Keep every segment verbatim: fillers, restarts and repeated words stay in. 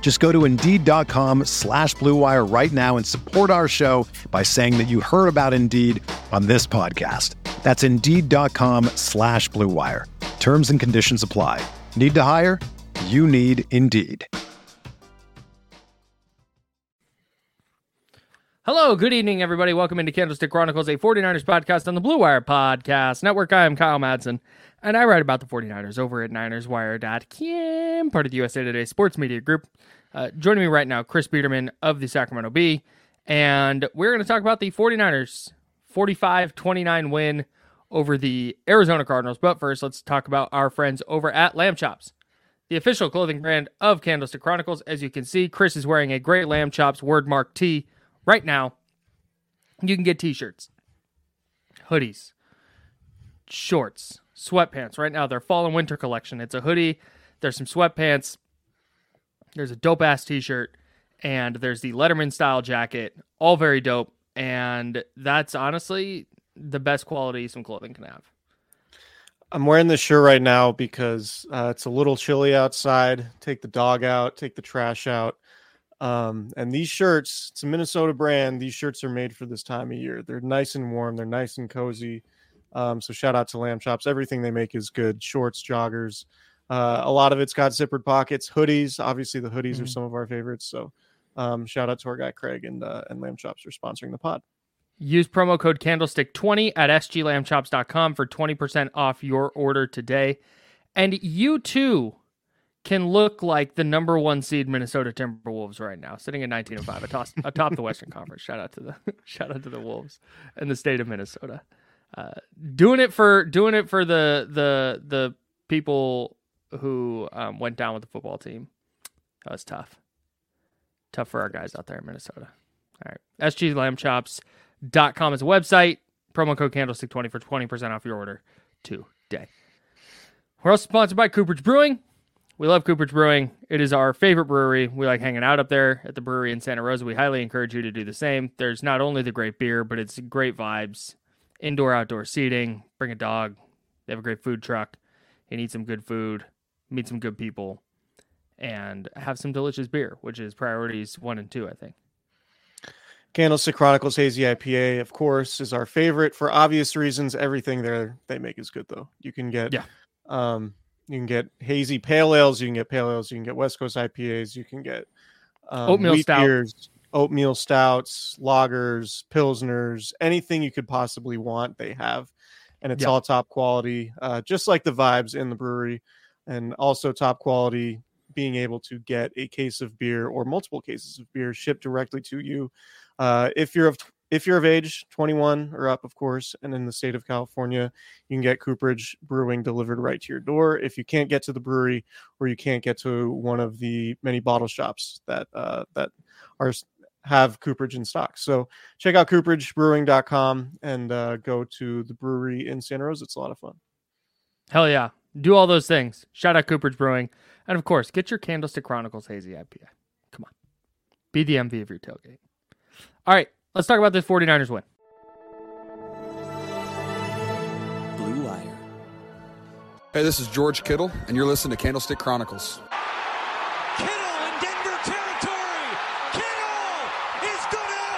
Just go to Indeed.com slash Blue Wire right now and support our show by saying that you heard about Indeed on this podcast. That's Indeed.com slash Blue Wire. Terms and conditions apply. Need to hire? You need Indeed. Hello, good evening, everybody. Welcome into Candlestick Chronicles, a forty-niners podcast on the Blue Wire Podcast Network. I am Kyle Madsen, and I write about the forty-niners over at Niners Wire dot com, part of the U S A Today Sports Media Group. Uh, joining me right now, Chris Biederman of the Sacramento Bee, and we're going to talk about the forty-niners' forty-five twenty-nine win over the Arizona Cardinals. But first, let's talk about our friends over at Lamb Chops, the official clothing brand of Candlestick Chronicles. As you can see, Chris is wearing a great Lamb Chops wordmark tee right now. You can get T-shirts, hoodies, shorts, sweatpants. Right now, their fall and winter collection. It's a hoodie, there's some sweatpants, there's a dope ass t-shirt, and there's the Letterman style jacket. All very dope, and that's honestly the best quality some clothing can have. I'm wearing this shirt right now because uh, it's a little chilly outside. Take the dog out, take the trash out. Um, and these shirts, it's a Minnesota brand. These shirts are made for this time of year. They're nice and warm. They're nice and cozy. Um, so shout out to Lamb Chops. Everything they make is good. Shorts, joggers. Uh, a lot of it's got zippered pockets, hoodies. Obviously the hoodies mm-hmm. are some of our favorites. So, um, shout out to our guy, Craig, and, uh, and Lamb Chops for sponsoring the pod. Use promo code Candlestick twenty at S G lamb chops dot com for twenty percent off your order today. And you too can look like the number one seed Minnesota Timberwolves right now, sitting at nineteen and five atop, atop the Western Conference. Shout out to the shout out to the Wolves and the state of Minnesota, uh, doing it for doing it for the the the people who um, went down with the football team. That was tough, tough for our guys out there in Minnesota. All right, S G lamb chops dot com is a website. Promo code Candlestick twenty for twenty percent off your order today. We're also sponsored by Cooperage Brewing. We love Cooperage Brewing. It is our favorite brewery. We like hanging out up there at the brewery in Santa Rosa. We highly encourage you to do the same. There's not only the great beer, but it's great vibes. Indoor, outdoor seating. Bring a dog. They have a great food truck. You can eat some good food, meet some good people, and have some delicious beer, which is priorities one and two, I think. Candlestick Chronicles Hazy I P A, of course, is our favorite for obvious reasons. Everything there they make is good, though. You can get... yeah. Um, You can get hazy pale ales. You can get pale ales. You can get West Coast I P As. You can get um, oatmeal wheat stout. beers, oatmeal stouts, lagers, pilsners, anything you could possibly want. They have, and it's yeah. all top quality, uh, just like the vibes in the brewery, and also top quality. Being able to get a case of beer or multiple cases of beer shipped directly to you, uh, if you're of if you're of age, twenty-one or up, of course, and in the state of California, you can get Cooperage Brewing delivered right to your door. If you can't get to the brewery or you can't get to one of the many bottle shops that uh, that are have Cooperage in stock. So check out cooperage brewing dot com and uh, go to the brewery in Santa Rosa. It's a lot of fun. Hell yeah. Do all those things. Shout out Cooperage Brewing. And of course, get your Candlestick Chronicles Hazy I P A. Come on. Be the M V of your tailgate. All right. Let's talk about this forty-niners win. Blue Wire. Hey, this is George Kittle, and you're listening to Candlestick Chronicles. Kittle in Denver territory. Kittle is gonna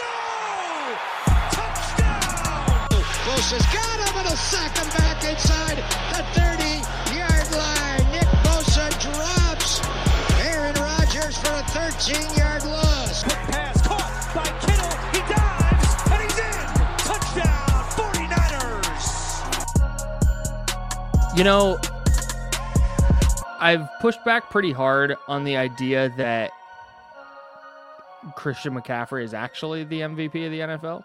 go! Touchdown! Bosa's got him, and he'll sack him back inside the thirty-yard line. Nick Bosa drops. Aaron Rodgers for a thirteen-yard loss. Quick pass caught by Kittle. He dives, and he's in. Touchdown, forty-niners. You know, I've pushed back pretty hard on the idea that Christian McCaffrey is actually the M V P of the N F L,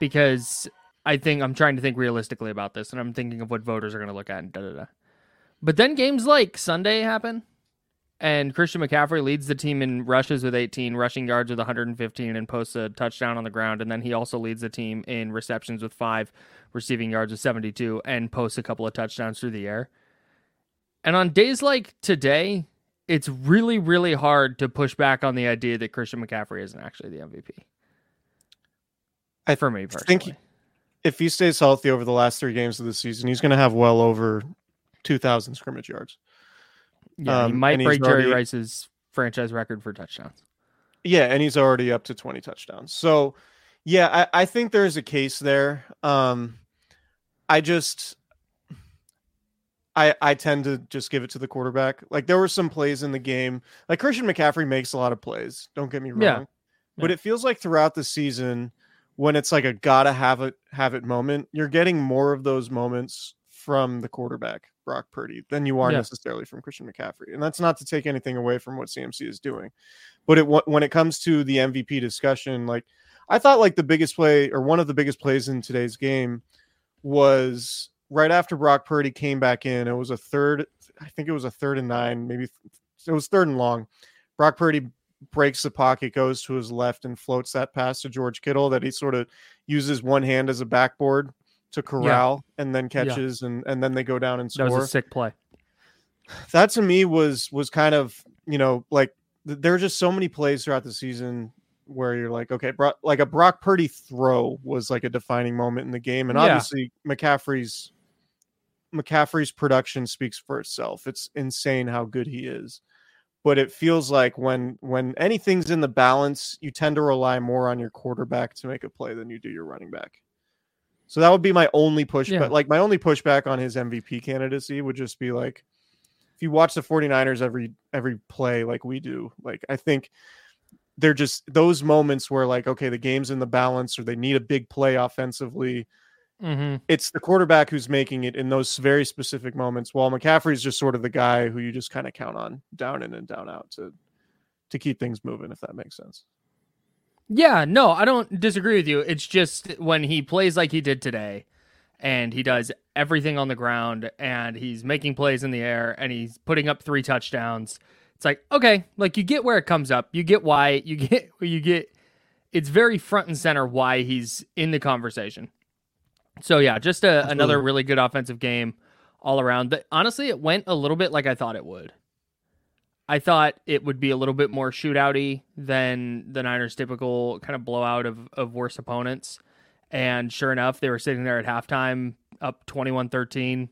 because I think I'm trying to think realistically about this, and I'm thinking of what voters are going to look at and da da da. But then games like Sunday happen, and Christian McCaffrey leads the team in rushes with eighteen, rushing yards with one hundred fifteen, and posts a touchdown on the ground. And then he also leads the team in receptions with five, receiving yards with seventy-two, and posts a couple of touchdowns through the air. And on days like today, it's really, really hard to push back on the idea that Christian McCaffrey isn't actually the M V P. I, For me personally. I think if he stays healthy over the last three games of the season, he's going to have well over two thousand scrimmage yards. Yeah, he um, might break Jerry already, Rice's franchise record for touchdowns. Yeah, and he's already up to twenty touchdowns. So, yeah, I, I think there's a case there. Um, I just... I, I tend to just give it to the quarterback. Like, there were some plays in the game. Like, Christian McCaffrey makes a lot of plays. Don't get me wrong. Yeah. Yeah. But it feels like throughout the season, when it's like a gotta have it, have it moment, you're getting more of those moments from the quarterback, Brock Purdy, than you are yeah. necessarily from Christian McCaffrey. And that's not to take anything away from what C M C is doing. But it when it comes to the M V P discussion, like, I thought like the biggest play or one of the biggest plays in today's game was... right after Brock Purdy came back in, it was a third, I think it was a third and nine, maybe it was third and long. Brock Purdy breaks the pocket, goes to his left and floats that pass to George Kittle that he sort of uses one hand as a backboard to corral yeah. and then catches yeah. and, and then they go down and score. That was a sick play. That to me was, was kind of, you know, like there are just so many plays throughout the season where you're like, okay, Brock, like a Brock Purdy throw was like a defining moment in the game. And obviously yeah. McCaffrey's, McCaffrey's production speaks for itself. It's insane how good he is. But it feels like when when anything's in the balance, you tend to rely more on your quarterback to make a play than you do your running back. So that would be my only pushback. Yeah. Like my only pushback on his M V P candidacy would just be like, if you watch the 49ers every every play like we do, like I think they're just those moments where like, okay, the game's in the balance or they need a big play offensively. Mm-hmm. It's the quarterback who's making it in those very specific moments, while McCaffrey's just sort of the guy who you just kind of count on down in and down out to to keep things moving, if that makes sense. Yeah, no, I don't disagree with you. It's just when he plays like he did today and he does everything on the ground and he's making plays in the air and he's putting up three touchdowns, it's like, okay, like you get where it comes up. You get why you get you get it's very front and center why he's in the conversation. So, yeah, just a, another really good offensive game all around. But honestly, it went a little bit like I thought it would. I thought it would be a little bit more shootout-y than the Niners' typical kind of blowout of, of worse opponents. And sure enough, they were sitting there at halftime up twenty-one thirteen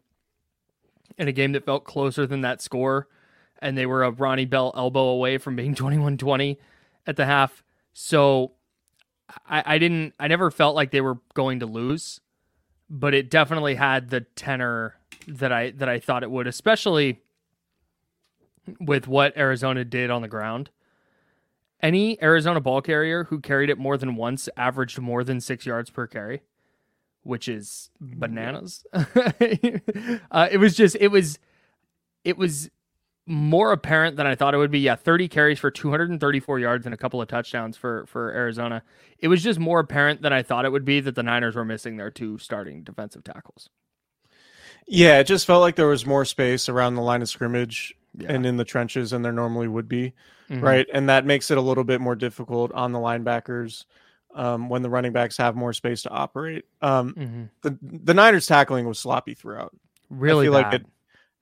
in a game that felt closer than that score. And they were a Ronnie Bell elbow away from being twenty-one twenty at the half. So I, I didn't, I never felt like they were going to lose. But it definitely had the tenor that I that I thought it would, especially with what Arizona did on the ground. Any Arizona ball carrier who carried it more than once averaged more than six yards per carry, which is bananas. uh, it was just it was it was more apparent than I thought it would be. Yeah, thirty carries for two hundred thirty-four yards and a couple of touchdowns for, for Arizona. It was just more apparent than I thought it would be that the Niners were missing their two starting defensive tackles. Yeah, it just felt like there was more space around the line of scrimmage yeah. and in the trenches than there normally would be, mm-hmm. right? And that makes it a little bit more difficult on the linebackers um, when the running backs have more space to operate. Um, mm-hmm. the, the Niners tackling was sloppy throughout. Really I feel bad. Like it,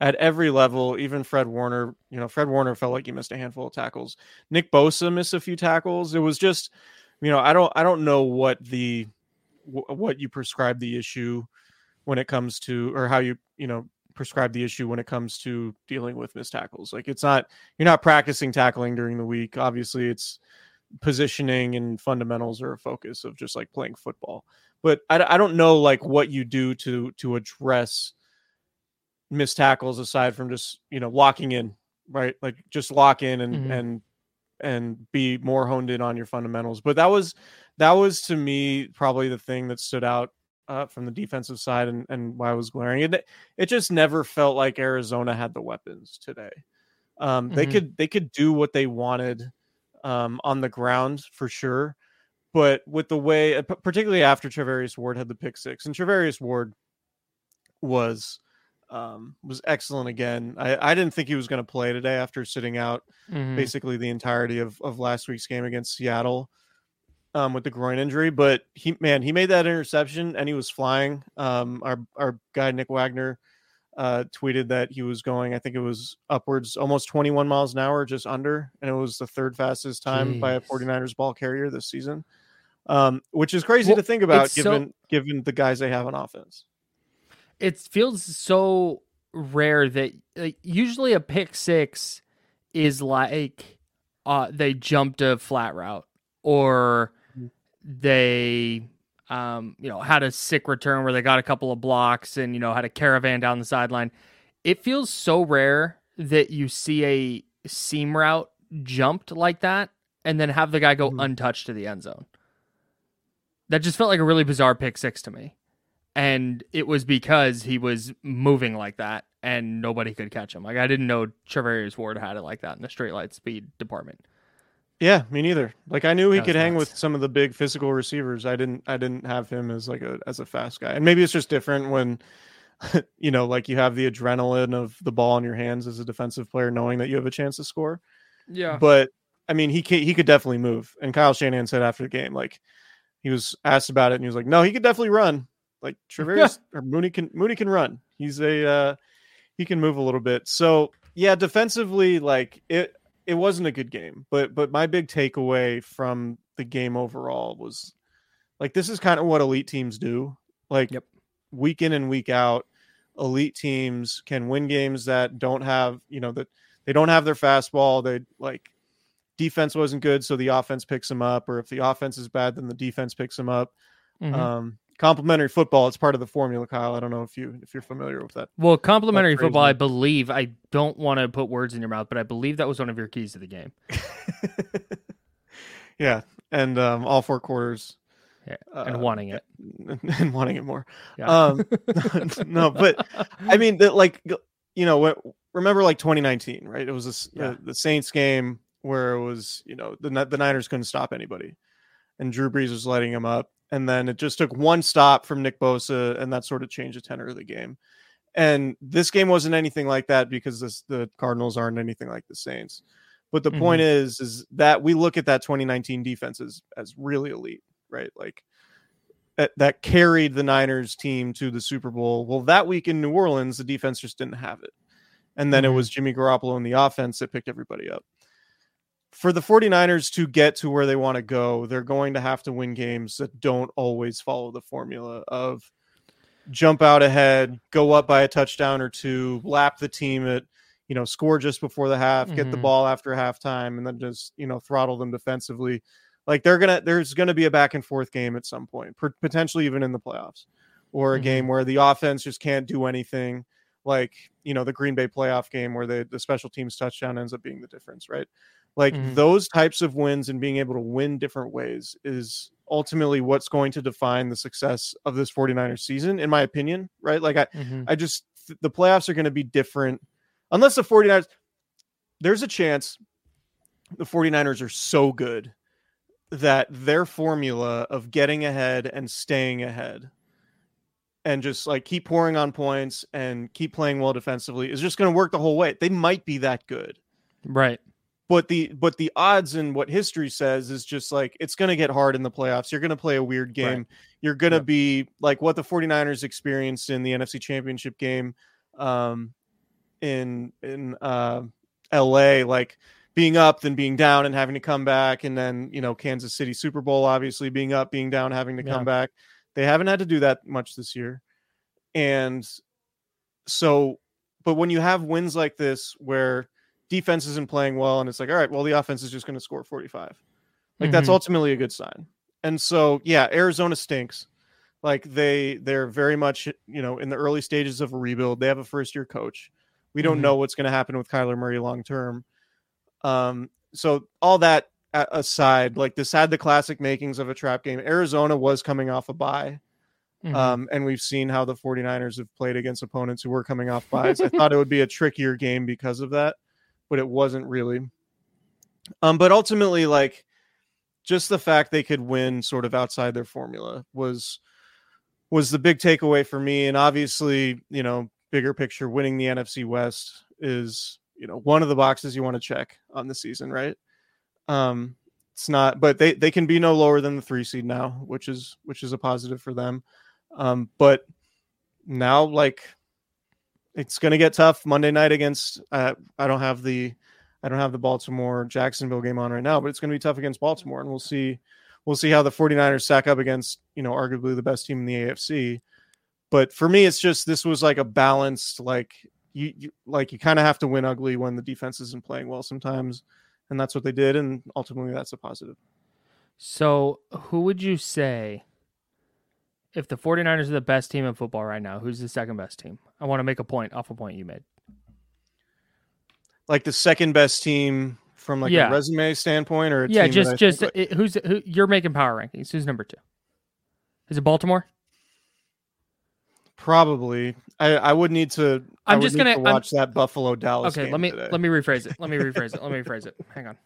At every level, even Fred Warner, you know, Fred Warner felt like he missed a handful of tackles. Nick Bosa missed a few tackles. It was just, you know, I don't, I don't know what the, what you prescribe the issue when it comes to, or how you, you know, prescribe the issue when it comes to dealing with missed tackles. Like it's not, you're not practicing tackling during the week. Obviously it's positioning and fundamentals are a focus of just like playing football. But I, I don't know like what you do to, to address missed tackles aside from just, you know, locking in, right? Like just lock in and, mm-hmm. and, and be more honed in on your fundamentals. But that was, that was to me, probably the thing that stood out uh, from the defensive side and, and why I was glaring. It, it just never felt like Arizona had the weapons today. Um, they mm-hmm. could they could do what they wanted um, on the ground for sure. But with the way, particularly after Traverius Ward had the pick six, and Traverius Ward was um, was excellent again. I, I didn't think he was going to play today after sitting out mm-hmm. basically the entirety of, of last week's game against Seattle um, with the groin injury. But he man, he made that interception and he was flying. Um, our our guy Nick Wagner uh, tweeted that he was going, I think it was upwards almost twenty-one miles an hour, just under, and it was the third fastest time Jeez. by a 49ers ball carrier this season. Um, which is crazy well, to think about given so, given the guys they have on offense. It feels so rare that uh, usually a pick six is like uh, they jumped a flat route or they um, you know had a sick return where they got a couple of blocks and you know had a caravan down the sideline. It feels so rare that you see a seam route jumped like that and then have the guy go mm-hmm. untouched to the end zone. That just felt like a really bizarre pick six to me. And it was because he was moving like that and nobody could catch him. Like, I didn't know Traverius Ward had it like that in the straight light speed department. Yeah, me neither. Like, I knew he could nuts. hang with some of the big physical receivers. I didn't, I didn't have him as like a, as a fast guy. And maybe it's just different when, you know, like you have the adrenaline of the ball in your hands as a defensive player, knowing that you have a chance to score. Yeah. But I mean, he can, he could definitely move. And Kyle Shanahan said after the game, like, he was asked about it and he was like, no, he could definitely run. Like Traverius yeah. or Mooney can Mooney can run. He's a uh, he can move a little bit. So yeah, defensively, like it it wasn't a good game. But but my big takeaway from the game overall was like this is kind of what elite teams do. Like yep. week in and week out, elite teams can win games that don't have, you know, that they don't have their fastball. They like defense wasn't good, so the offense picks them up, or if the offense is bad, then the defense picks them up. Mm-hmm. Um Complimentary football, it's part of the formula, Kyle. I don't know if you if you're familiar with that. Well, complimentary that football, I believe. I don't want to put words in your mouth, but I believe that was one of your keys to the game. yeah, and um, all four quarters, yeah, and uh, wanting it, and, and wanting it more. Yeah. Um, no, but I mean, the, like you know, remember like twenty nineteen, right? It was this, yeah. uh, the Saints game where it was, you know, the the Niners couldn't stop anybody, and Drew Brees was lighting them up. And then it just took one stop from Nick Bosa, and that sort of changed the tenor of the game. And this game wasn't anything like that because this, the Cardinals aren't anything like the Saints. But the mm-hmm. point is, is that we look at that twenty nineteen defense as, as really elite, right? Like that, that carried the Niners team to the Super Bowl. Well, that week in New Orleans, the defense just didn't have it. And then mm-hmm. it was Jimmy Garoppolo and the offense that picked everybody up. For the 49ers to get to where they want to go, they're going to have to win games that don't always follow the formula of jump out ahead, go up by a touchdown or two, lap the team at, you know, score just before the half, mm-hmm. get the ball after halftime, and then just, you know, throttle them defensively. Like they're going to, there's going to be a back and forth game at some point, potentially even in the playoffs, or a mm-hmm. game where the offense just can't do anything. Like, you know, the Green Bay playoff game where they, the special teams touchdown ends up being the difference, right? Like mm-hmm. those types of wins and being able to win different ways is ultimately what's going to define the success of this 49ers season, in my opinion, right? Like I, mm-hmm. I just, the playoffs are going to be different unless the 49ers, there's a chance the 49ers are so good that their formula of getting ahead and staying ahead and just like keep pouring on points and keep playing well defensively is just going to work the whole way. They might be that good. Right. But the, but the odds and what history says is just like, it's going to get hard in the playoffs. You're going to play a weird game. Right. You're going to yep. be like what the 49ers experienced in the N F C Championship game um, in, in uh, L A, like being up, then being down and having to come back. And then, you know, Kansas City Super Bowl, obviously being up, being down, having to yeah. come back. They haven't had to do that much this year. And so, but when you have wins like this where defense isn't playing well and it's like, all right, well, the offense is just going to score forty-five. Like mm-hmm. that's ultimately a good sign. And so, yeah, Arizona stinks. Like they, they're very much, you know, in the early stages of a rebuild. They have a first year coach. We don't mm-hmm. know what's going to happen with Kyler Murray long-term. Um, so all that aside, like this had the classic makings of a trap game. Arizona was coming off a bye. Mm-hmm. Um, and we've seen how the 49ers have played against opponents who were coming off byes. I thought it would be a trickier game because of that, but it wasn't really. Um, but ultimately, like, just the fact they could win sort of outside their formula was was the big takeaway for me. And obviously, you know, bigger picture, winning the N F C West is, you know, one of the boxes you want to check on the season, right? Um, it's not, but they, they can be no lower than the three seed now, which is, which is a positive for them. Um, but now, like, it's going to get tough Monday night against, uh, I don't have the, I don't have the Baltimore Jacksonville game on right now, but it's going to be tough against Baltimore, and we'll see, we'll see how the 49ers stack up against, you know, arguably the best team in the A F C. But for me, it's just, this was like a balanced, like you, you like you kind of have to win ugly when the defense isn't playing well sometimes. And that's what they did. And ultimately, that's a positive. So who would you say, if the 49ers are the best team in football right now, who's the second best team? I want to make a point off a point you made. Like the second best team from like yeah. a resume standpoint, or a yeah, team just just think, like, who's who, you're making power rankings. Who's number two? Is it Baltimore? Probably. I, I would need to. I'm just gonna to watch I'm, that Buffalo Dallas. Okay, game let me today. let me rephrase it. Let me rephrase it. Let me rephrase it. Hang on.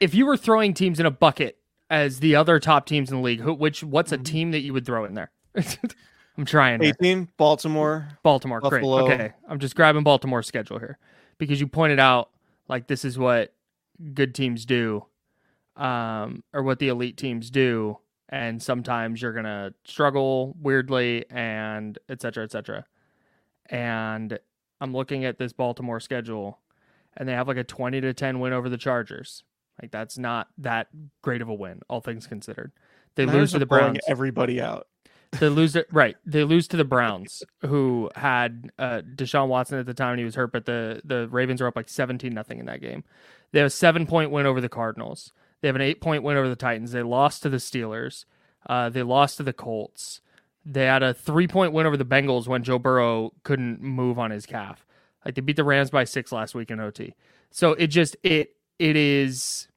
If you were throwing teams in a bucket as the other top teams in the league, who, which what's a team that you would throw in there? I'm trying. eighteen, Baltimore. Baltimore. Buffalo. Great. Okay, I'm just grabbing Baltimore's schedule here because you pointed out like this is what good teams do, um, or what the elite teams do. And sometimes you're going to struggle weirdly, and et cetera, et cetera. And I'm looking at this Baltimore schedule, and they have like a twenty to ten win over the Chargers. Like, that's not that great of a win, all things considered. They Niners lose to the Browns. Everybody out. They lose it. Right. They lose to the Browns, who had uh, Deshaun Watson at the time, and he was hurt, but the, the Ravens are up like seventeen nothing in that game. They have a seven point win over the Cardinals. They have an eight-point win over the Titans. They lost to the Steelers. Uh, they lost to the Colts. They had a three-point win over the Bengals when Joe Burrow couldn't move on his calf. Like, they beat the Rams by six last week in O T. So it just it it is,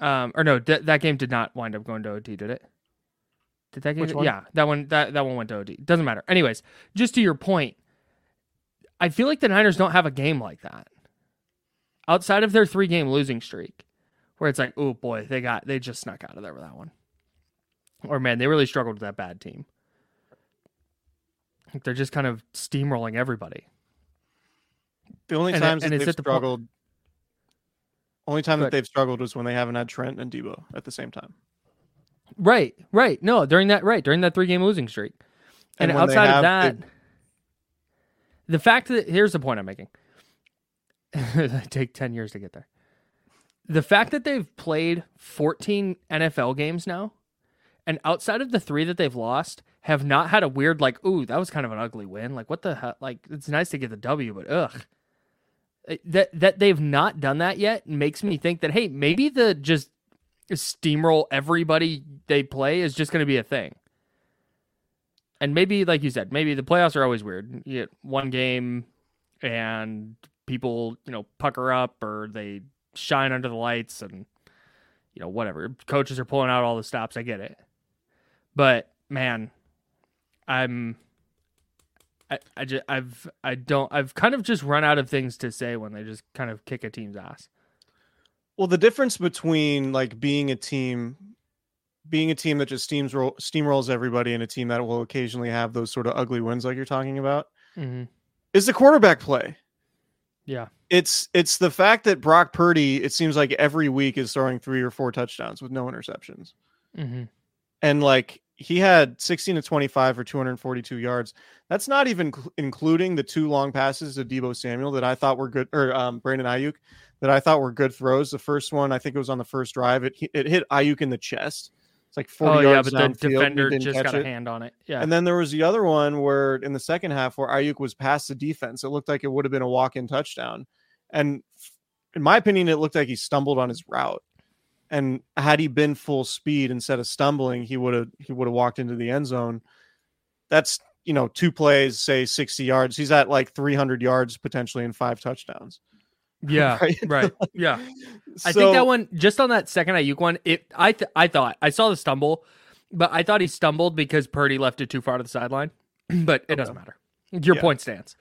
um, or no, th- that game did not wind up going to O T, did it? Did that game? Which one? Yeah, that one that that one went to O T. Doesn't matter. Anyways, just to your point, I feel like the Niners don't have a game like that outside of their three-game losing streak, where it's like, oh boy, they got they just snuck out of there with that one. Or man, they really struggled with that bad team. Like, they're just kind of steamrolling everybody. The only and, times and that they've struggled, the only time but, that they've struggled was when they haven't had Trent and Deebo at the same time. Right, right. No, during that right during that three game losing streak, and, and outside have, of that, they... the fact that here's the point I'm making. It take ten years to get there. The fact that they've played fourteen N F L games now, and outside of the three that they've lost, have not had a weird, like, ooh, that was kind of an ugly win. Like, what the hell? Like, it's nice to get the W, but ugh. That that they've not done that yet makes me think that, hey, maybe the just steamroll everybody they play is just going to be a thing. And maybe, like you said, maybe the playoffs are always weird. You get one game and people, you know, pucker up or they shine under the lights and, you know, whatever. Coaches are pulling out all the stops. I get it. But man, I'm, I, I just, I've, I don't, I've kind of just run out of things to say when they just kind of kick a team's ass. Well, the difference between like being a team, being a team that just steamroll, steamrolls everybody and a team that will occasionally have those sort of ugly wins like you're talking about mm-hmm. is the quarterback play. Yeah. It's it's the fact that Brock Purdy, it seems like every week, is throwing three or four touchdowns with no interceptions. Mm-hmm. And like he had sixteen to twenty-five for two hundred forty-two yards. That's not even cl- including the two long passes to Deebo Samuel that I thought were good, or um, Brandon Ayuk that I thought were good throws. The first one, I think it was on the first drive. It it hit Ayuk in the chest. It's like forty oh, yeah, yards downfield. The defender just got a it. hand on it. Yeah. And then there was the other one where in the second half where Ayuk was past the defense. It looked like it would have been a walk-in touchdown. And in my opinion, it looked like he stumbled on his route. And had he been full speed instead of stumbling, he would have he would have walked into the end zone. That's, you know, two plays, say sixty yards. He's at like three hundred yards potentially in five touchdowns. Yeah, right. right. Yeah. So, I think that one, just on that second Ayuk one, it I th- I thought I saw the stumble, But I thought he stumbled because Purdy left it too far to the sideline. But it okay. doesn't matter. Your yeah. point stands.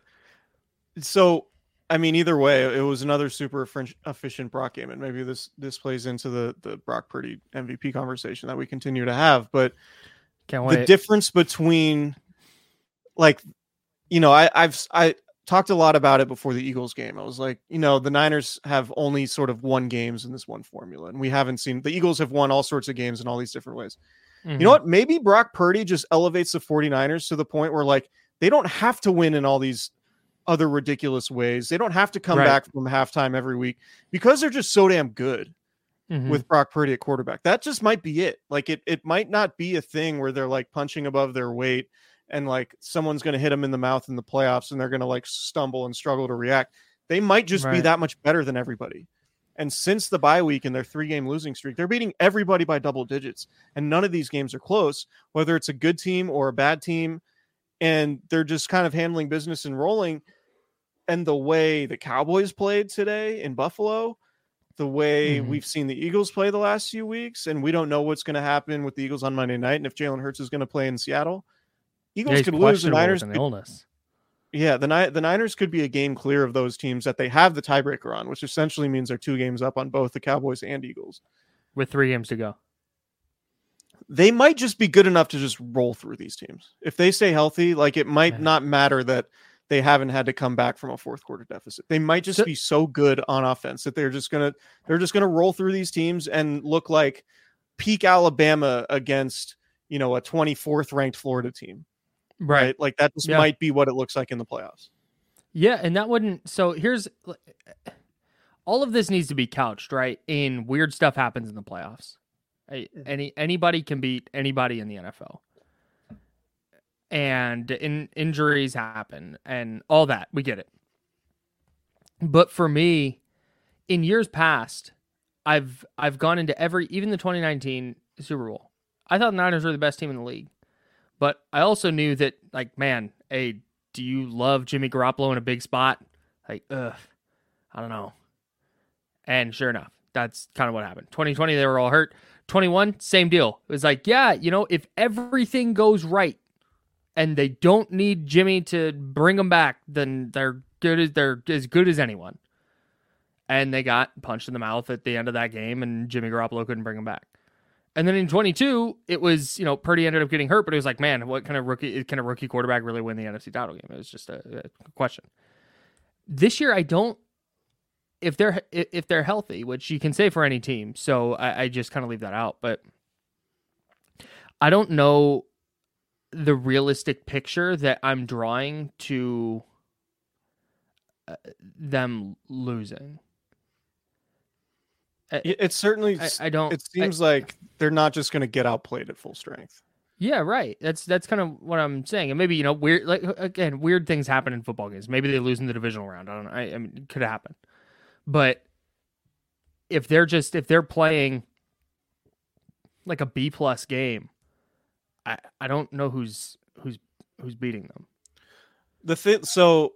So, I mean, either way, it was another super efficient Brock game. And maybe this this plays into the, the Brock Purdy M V P conversation that we continue to have. But Can't wait. the difference between, like, you know, I, I've I talked a lot about it before the Eagles game. I was like, you know, the Niners have only sort of won games in this one formula. And we haven't seen, the Eagles have won all sorts of games in all these different ways. You know what? Maybe Brock Purdy just elevates the 49ers to the point where, like, they don't have to win in all these other ridiculous ways. They don't have to come right. back from halftime every week because they're just so damn good mm-hmm. with Brock Purdy at quarterback. That just might be it. Like, it it might not be a thing where they're, like, punching above their weight and, like, someone's going to hit them in the mouth in the playoffs and they're going to, like, stumble and struggle to react. They might just right. be that much better than everybody. And since the bye week and their three-game losing streak, they're beating everybody by double digits. And none of these games are close, whether it's a good team or a bad team. And they're just kind of handling business and rolling. And the way the Cowboys played today in Buffalo, the way mm-hmm. we've seen the Eagles play the last few weeks, and we don't know what's going to happen with the Eagles on Monday night and if Jalen Hurts is going to play in Seattle. Eagles yeah, could lose the Niners. Could, illness. Yeah, the, the Niners could be a game clear of those teams that they have the tiebreaker on, which essentially means they're two games up on both the Cowboys and Eagles. With three games to go. They might just be good enough to just roll through these teams. If they stay healthy, like it might Man. not matter that they haven't had to come back from a fourth quarter deficit. They might just so- be so good on offense that they're just gonna they're just gonna roll through these teams and look like peak Alabama against, you know, a twenty-fourth ranked Florida team. Right. right. Like that just yeah. might be what it looks like in the playoffs. Yeah. And that wouldn't. So here's all of this needs to be couched, right? In weird stuff happens in the playoffs. Any, anybody can beat anybody in the N F L. And in, injuries happen and all that. We get it. But for me, in years past, I've, I've gone into every, even the twenty nineteen Super Bowl. I thought the Niners were the best team in the league. But I also knew that, like, man, hey, do you love Jimmy Garoppolo in a big spot? Like, ugh, I don't know. And sure enough, that's kind of what happened. twenty twenty, they were all hurt. twenty-one, same deal. It was like, yeah, you know, if everything goes right and they don't need Jimmy to bring them back, then they're good as they're as good as anyone. And they got punched in the mouth at the end of that game, and Jimmy Garoppolo couldn't bring them back. And then in twenty-two, it was, you know, Purdy ended up getting hurt, but it was like, man, what kind of rookie, can a rookie quarterback really win the N F C title game? It was just a, a question. This year, I don't, if they're, if they're healthy, which you can say for any team. So I, I just kind of leave that out, but I don't know the realistic picture that I'm drawing to them losing. It's certainly, I, I don't, it seems I, like they're not just going to get outplayed at full strength. Yeah, right. That's, that's kind of what I'm saying. And maybe, you know, weird, like, again, weird things happen in football games. Maybe they lose in the divisional round. I don't know. I, I mean, it could happen. But if they're just, if they're playing like a B plus game, I, I don't know who's, who's, who's beating them. The thing, so.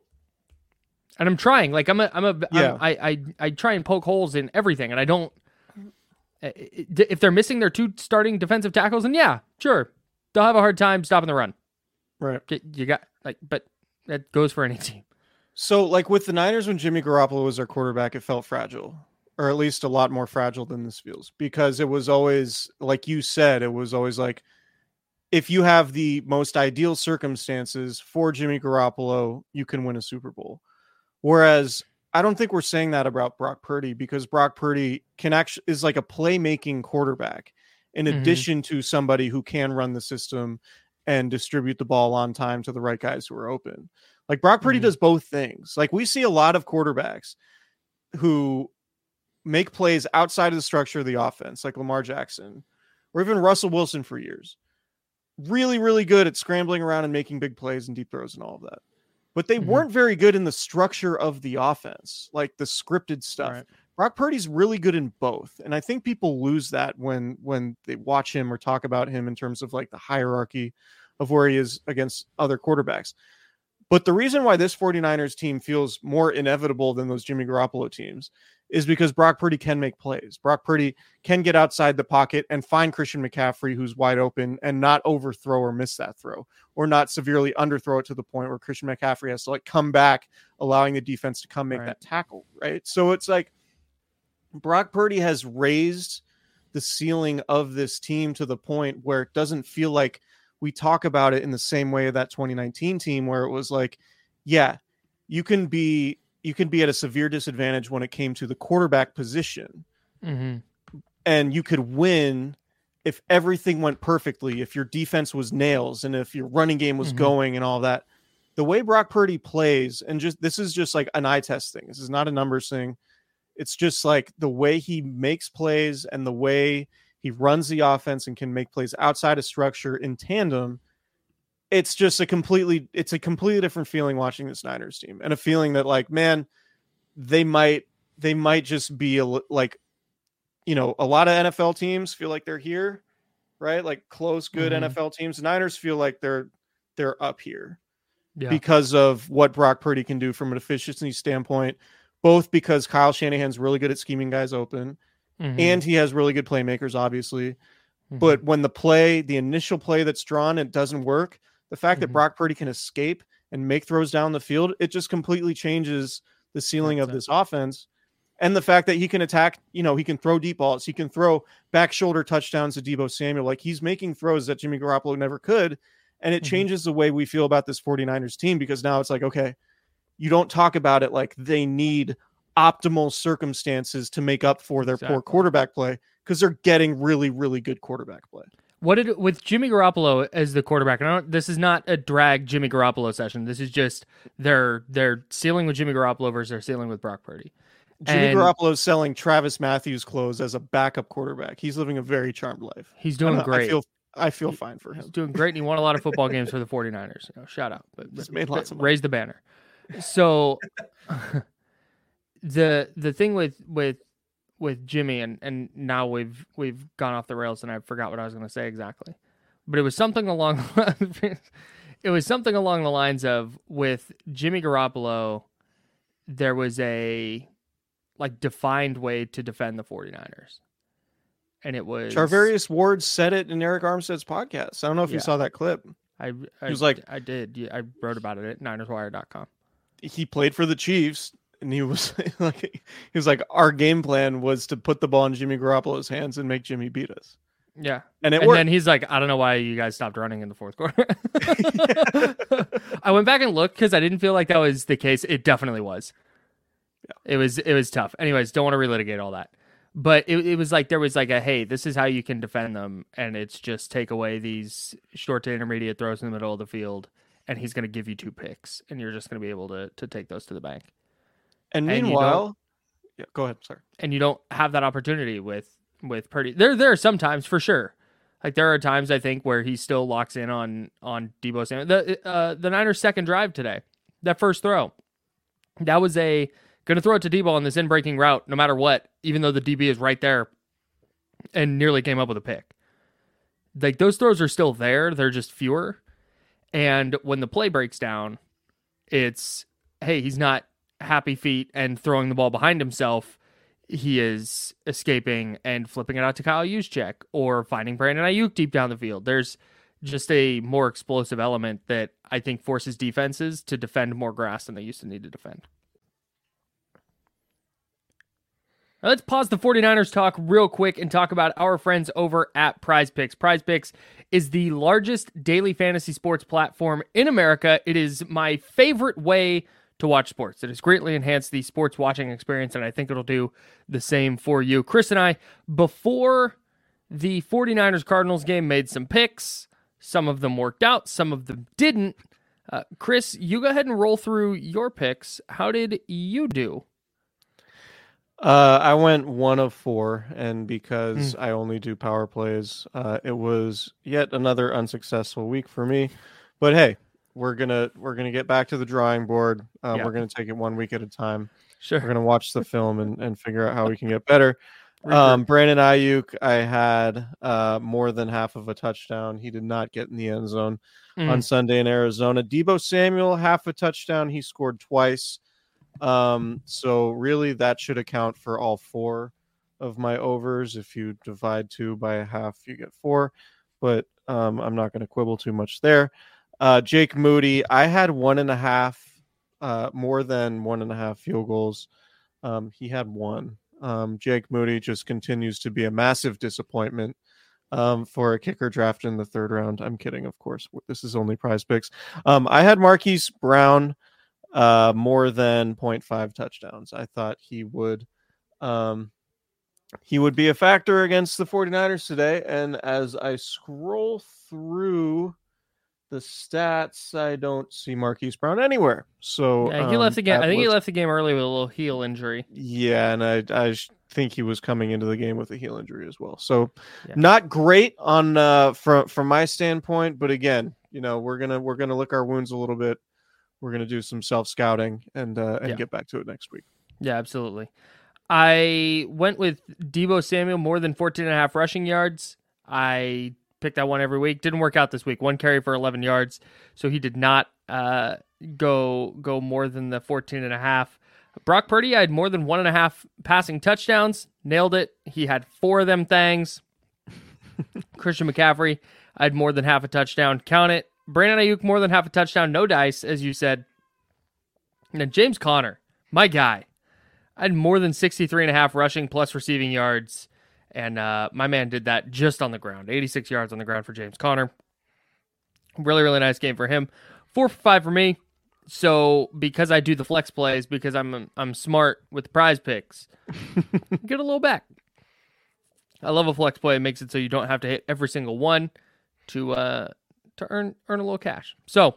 And I'm trying, like I'm a, I'm a, yeah. I'm, I, I, I try and poke holes in everything, and I don't. If they're missing their two starting defensive tackles, and yeah, sure, they'll have a hard time stopping the run. Right. You got like, but that goes for any team. So, like with the Niners, when Jimmy Garoppolo was their quarterback, it felt fragile, or at least a lot more fragile than this feels, because it was always, like you said, it was always like, if you have the most ideal circumstances for Jimmy Garoppolo, you can win a Super Bowl. Whereas I don't think we're saying that about Brock Purdy, because Brock Purdy can actually is like a playmaking quarterback in mm-hmm. addition to somebody who can run the system and distribute the ball on time to the right guys who are open. Like Brock Purdy mm-hmm. does both things. Like we see a lot of quarterbacks who make plays outside of the structure of the offense, like Lamar Jackson or even Russell Wilson for years. Really, really good at scrambling around and making big plays and deep throws and all of that. But they mm-hmm. weren't very good in the structure of the offense, like the scripted stuff. Right. Brock Purdy's really good in both. And I think people lose that when when they watch him or talk about him in terms of like the hierarchy of where he is against other quarterbacks. But the reason why this 49ers team feels more inevitable than those Jimmy Garoppolo teams is because Brock Purdy can make plays. Brock Purdy can get outside the pocket and find Christian McCaffrey, who's wide open, and not overthrow or miss that throw, or not severely underthrow it to the point where Christian McCaffrey has to like come back, allowing the defense to come make right. that tackle. Right. So it's like Brock Purdy has raised the ceiling of this team to the point where it doesn't feel like we talk about it in the same way that twenty nineteen team, where it was like, yeah, you can be, you can be at a severe disadvantage when it came to the quarterback position. Mm-hmm. And you could win if everything went perfectly, if your defense was nails and if your running game was mm-hmm. going and all that. The way Brock Purdy plays, and just, this is just like an eye test thing. This is not a numbers thing. It's just like the way he makes plays and the way he runs the offense and can make plays outside of structure in tandem. It's just a completely, it's a completely different feeling watching this Niners team, and a feeling that like, man, they might, they might just be a, like, you know, a lot of N F L teams feel like they're here, right? Like close, good mm-hmm. N F L teams. The Niners feel like they're, they're up here yeah. because of what Brock Purdy can do from an efficiency standpoint, both because Kyle Shanahan's really good at scheming guys open mm-hmm. and he has really good playmakers, obviously. Mm-hmm. But when the play, the initial play that's drawn, it doesn't work. The fact that mm-hmm. Brock Purdy can escape and make throws down the field, it just completely changes the ceiling that's of it. This offense. And the fact that he can attack, you know, he can throw deep balls. He can throw back shoulder touchdowns to Deebo Samuel. Like, he's making throws that Jimmy Garoppolo never could. And it mm-hmm. changes the way we feel about this 49ers team, because now it's like, okay, you don't talk about it like they need optimal circumstances to make up for their exactly. poor quarterback play, because they're getting really, really good quarterback play. What did with Jimmy Garoppolo as the quarterback? And I don't, this is not a drag Jimmy Garoppolo session. This is just their their ceiling with Jimmy Garoppolo versus their ceiling with Brock Purdy. Jimmy and, Garoppolo's selling Travis Matthews clothes as a backup quarterback. He's living a very charmed life. He's doing I great. I feel I feel he, fine for him. He's doing great, and he won a lot of football games for the 49ers. You know, shout out, but he's made lots of raise money. The banner. So the the thing with with. with Jimmy, and, and now we've we've gone off the rails, and I forgot what I was going to say exactly, but it was something along the, it was something along the lines of, with Jimmy Garoppolo, there was a like defined way to defend the 49ers, and it was Traverius Ward said it in Eric Armstead's podcast. I don't know if yeah. you saw that clip. I, I he was like I did yeah, I wrote about it at Niners Wire dot com. He played for the Chiefs. And he was like, he was like, our game plan was to put the ball in Jimmy Garoppolo's hands and make Jimmy beat us. Yeah. And it and worked. And then he's like, I don't know why you guys stopped running in the fourth quarter. I went back and looked, because I didn't feel like that was the case. It definitely was. Yeah. It was, it was tough. Anyways, don't want to relitigate all that. But it, it was like, there was like a, hey, this is how you can defend them. And it's just take away these short to intermediate throws in the middle of the field. And he's going to give you two picks. And you're just going to be able to to take those to the bank. And meanwhile, and yeah, go ahead. Sorry. And you don't have that opportunity with, with Purdy. There, there are some times for sure. Like, there are times I think where he still locks in on, on Deebo Samuel. The, uh, the Niners second drive today, that first throw, that was a going to throw it to Deebo on this in breaking route, no matter what, even though the D B is right there and nearly came up with a pick. Like, those throws are still there. They're just fewer. And when the play breaks down, it's, hey, he's not happy feet and throwing the ball behind himself. He is escaping and flipping it out to Kyle Juszczyk, or finding Brandon Ayuk deep down the field. There's just a more explosive element that I think forces defenses to defend more grass than they used to need to defend. Now let's pause the 49ers talk real quick and talk about our friends over at Prize Picks. Prize Picks is the largest daily fantasy sports platform in America. It is my favorite way to watch sports. It has greatly enhanced the sports watching experience, and I think it'll do the same for you. Chris and I, before the 49ers Cardinals game, made some picks. Some of them worked out, some of them didn't. Uh, Chris, you go ahead and roll through your picks. How did you do? Uh, I went one of four, and because mm. I only do power plays, uh, it was yet another unsuccessful week for me. But hey, We're gonna we're gonna get back to the drawing board. Um, yeah. We're gonna take it one week at a time. Sure. We're gonna watch the film and, and figure out how we can get better. Um, Brandon Ayuk, I had uh, more than half of a touchdown. He did not get in the end zone mm. on Sunday in Arizona. Deebo Samuel, half a touchdown. He scored twice. Um, so really that should account for all four of my overs. If you divide two by a half, you get four, but um, I'm not going to quibble too much there. Uh, Jake Moody, I had one and a half, uh, more than one and a half field goals. Um, he had one. Um, Jake Moody just continues to be a massive disappointment um, for a kicker draft in the third round. I'm kidding, of course. This is only Prize Picks. Um, I had Marquise Brown uh, more than point five touchdowns. I thought he would um, he would be a factor against the 49ers today. And as I scroll through the stats, I don't see Marquise Brown anywhere. So yeah, he um, left the game. I think was... he left the game early with a little heel injury. Yeah, and I I think he was coming into the game with a heel injury as well. So yeah. Not great on uh, from from my standpoint. But again, you know, we're gonna we're gonna lick our wounds a little bit. We're gonna do some self scouting and uh, and yeah. get back to it next week. Yeah, absolutely. I went with Deebo Samuel more than fourteen and a half rushing yards. I. Pick that one every week. Didn't work out this week. One carry for eleven yards. So he did not uh, go go more than the fourteen and a half. Brock Purdy, I had more than one and a half passing touchdowns. Nailed it. He had four of them things. Christian McCaffrey, I had more than half a touchdown. Count it. Brandon Ayuk, more than half a touchdown. No dice, as you said. And then James Conner, my guy. I had more than sixty-three and a half rushing plus receiving yards. And uh, my man did that just on the ground. eighty-six yards on the ground for James Conner. Really, really nice game for him. Four for five for me. So because I do the flex plays, because I'm I'm smart with the Prize Picks, get a little back. I love a flex play. It makes it so you don't have to hit every single one to uh, to earn earn a little cash. So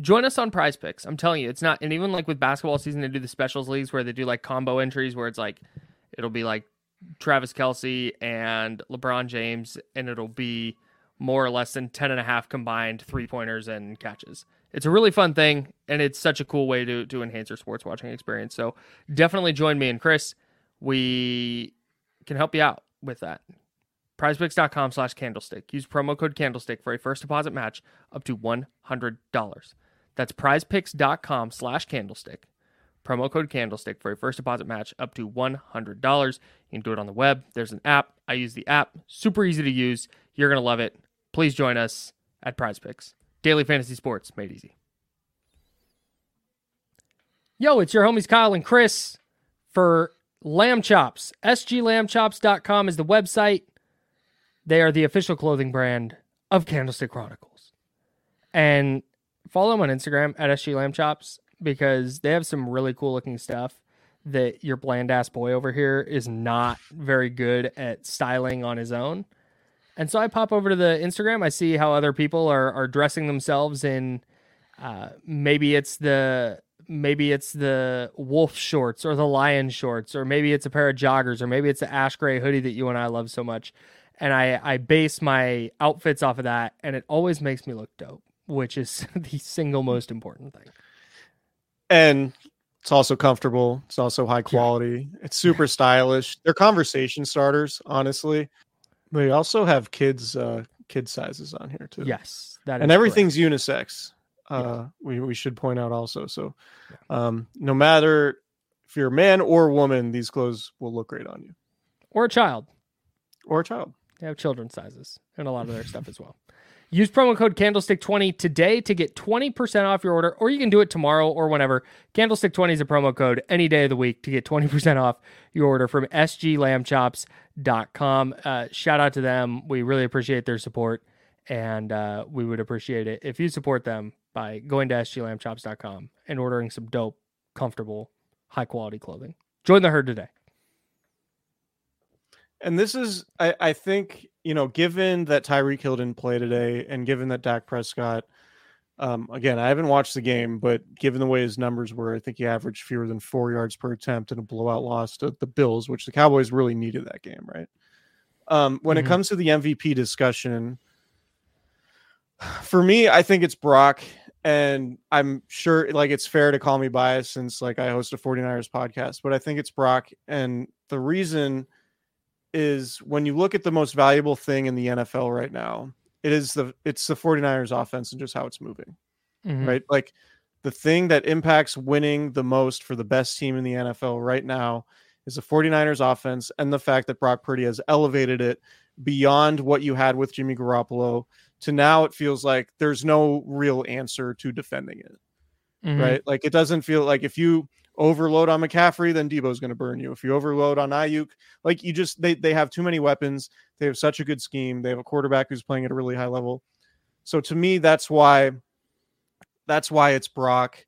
join us on Prize Picks. I'm telling you, it's not. And even like with basketball season, they do the specials leagues where they do like combo entries where it's like it'll be like Travis Kelce and LeBron James, and it'll be more or less than ten and a half combined three-pointers and catches. It's a really fun thing, and it's such a cool way to, to enhance your sports watching experience. So definitely join me and Chris. We can help you out with that. Prizepicks.com slash Candlestick. Use promo code Candlestick for a first deposit match up to one hundred dollars. That's Prizepicks.com slash Candlestick. Promo code Candlestick for a first deposit match up to one hundred dollars. You can do it on the web. There's an app. I use the app. Super easy to use. You're going to love it. Please join us at Prize Picks. Daily fantasy sports made easy. Yo, it's your homies Kyle and Chris for Lamb Chops. S G lamb chops dot com is the website. They are the official clothing brand of Candlestick Chronicles. And follow them on Instagram at S G lamb chops. Because they have some really cool looking stuff that your bland ass boy over here is not very good at styling on his own. And so I pop over to the Instagram. I see how other people are are dressing themselves in uh, maybe it's the maybe it's the wolf shorts or the lion shorts, or maybe it's a pair of joggers, or maybe it's the ash gray hoodie that you and I love so much. And I, I base my outfits off of that, and it always makes me look dope, which is the single most important thing. And it's also comfortable. It's also high quality. Yeah. It's super stylish. They're conversation starters, honestly. They also have kids, uh, kid sizes on here too. Yes, that is and everything's correct. Unisex. Uh, yeah. We we should point out also. So, um, no matter if you're a man or a woman, these clothes will look great on you. Or a child. Or a child. They have children's sizes and a lot of their stuff as well. Use promo code Candlestick twenty today to get twenty percent off your order, or you can do it tomorrow or whenever. Candlestick twenty is a promo code any day of the week to get twenty percent off your order from S G lamb chops dot com. Uh, shout out to them. We really appreciate their support, and uh, we would appreciate it if you support them by going to S G lamb chops dot com and ordering some dope, comfortable, high-quality clothing. Join the herd today. And this is, I, I think, you know, given that Tyreek Hill didn't play today and given that Dak Prescott, um, again, I haven't watched the game, but given the way his numbers were, I think he averaged fewer than four yards per attempt in a blowout loss to the Bills, which the Cowboys really needed that game, right? Um, when mm-hmm. it comes to the M V P discussion, for me, I think it's Brock. And I'm sure, like, it's fair to call me biased since, like, I host a 49ers podcast, but I think it's Brock. And the reason is when you look at the most valuable thing in the N F L right now, it is the it's the 49ers offense and just how it's moving, mm-hmm. right? Like the thing that impacts winning the most for the best team in the N F L right now is the 49ers offense and the fact that Brock Purdy has elevated it beyond what you had with Jimmy Garoppolo to now it feels like there's no real answer to defending it. Mm-hmm. Right? Like it doesn't feel like if you overload on McCaffrey, then Deebo's going to burn you. If you overload on Ayuk, like you just, they, they have too many weapons. They have such a good scheme. They have a quarterback who's playing at a really high level. So to me, that's why, that's why it's Brock,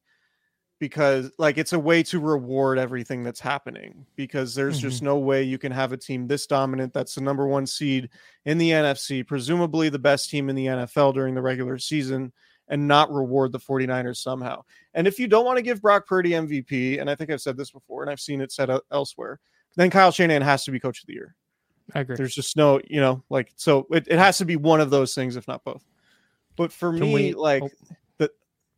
because like, it's a way to reward everything that's happening because there's mm-hmm. just no way you can have a team this dominant. That's the number one seed in the N F C, presumably the best team in the N F L during the regular season, and not reward the 49ers somehow. And if you don't want to give Brock Purdy M V P, and I think I've said this before and I've seen it said elsewhere, then Kyle Shanahan has to be coach of the year. I agree. There's just no, you know, like, so it, it has to be one of those things, if not both. But for Can me, we, like oh. the,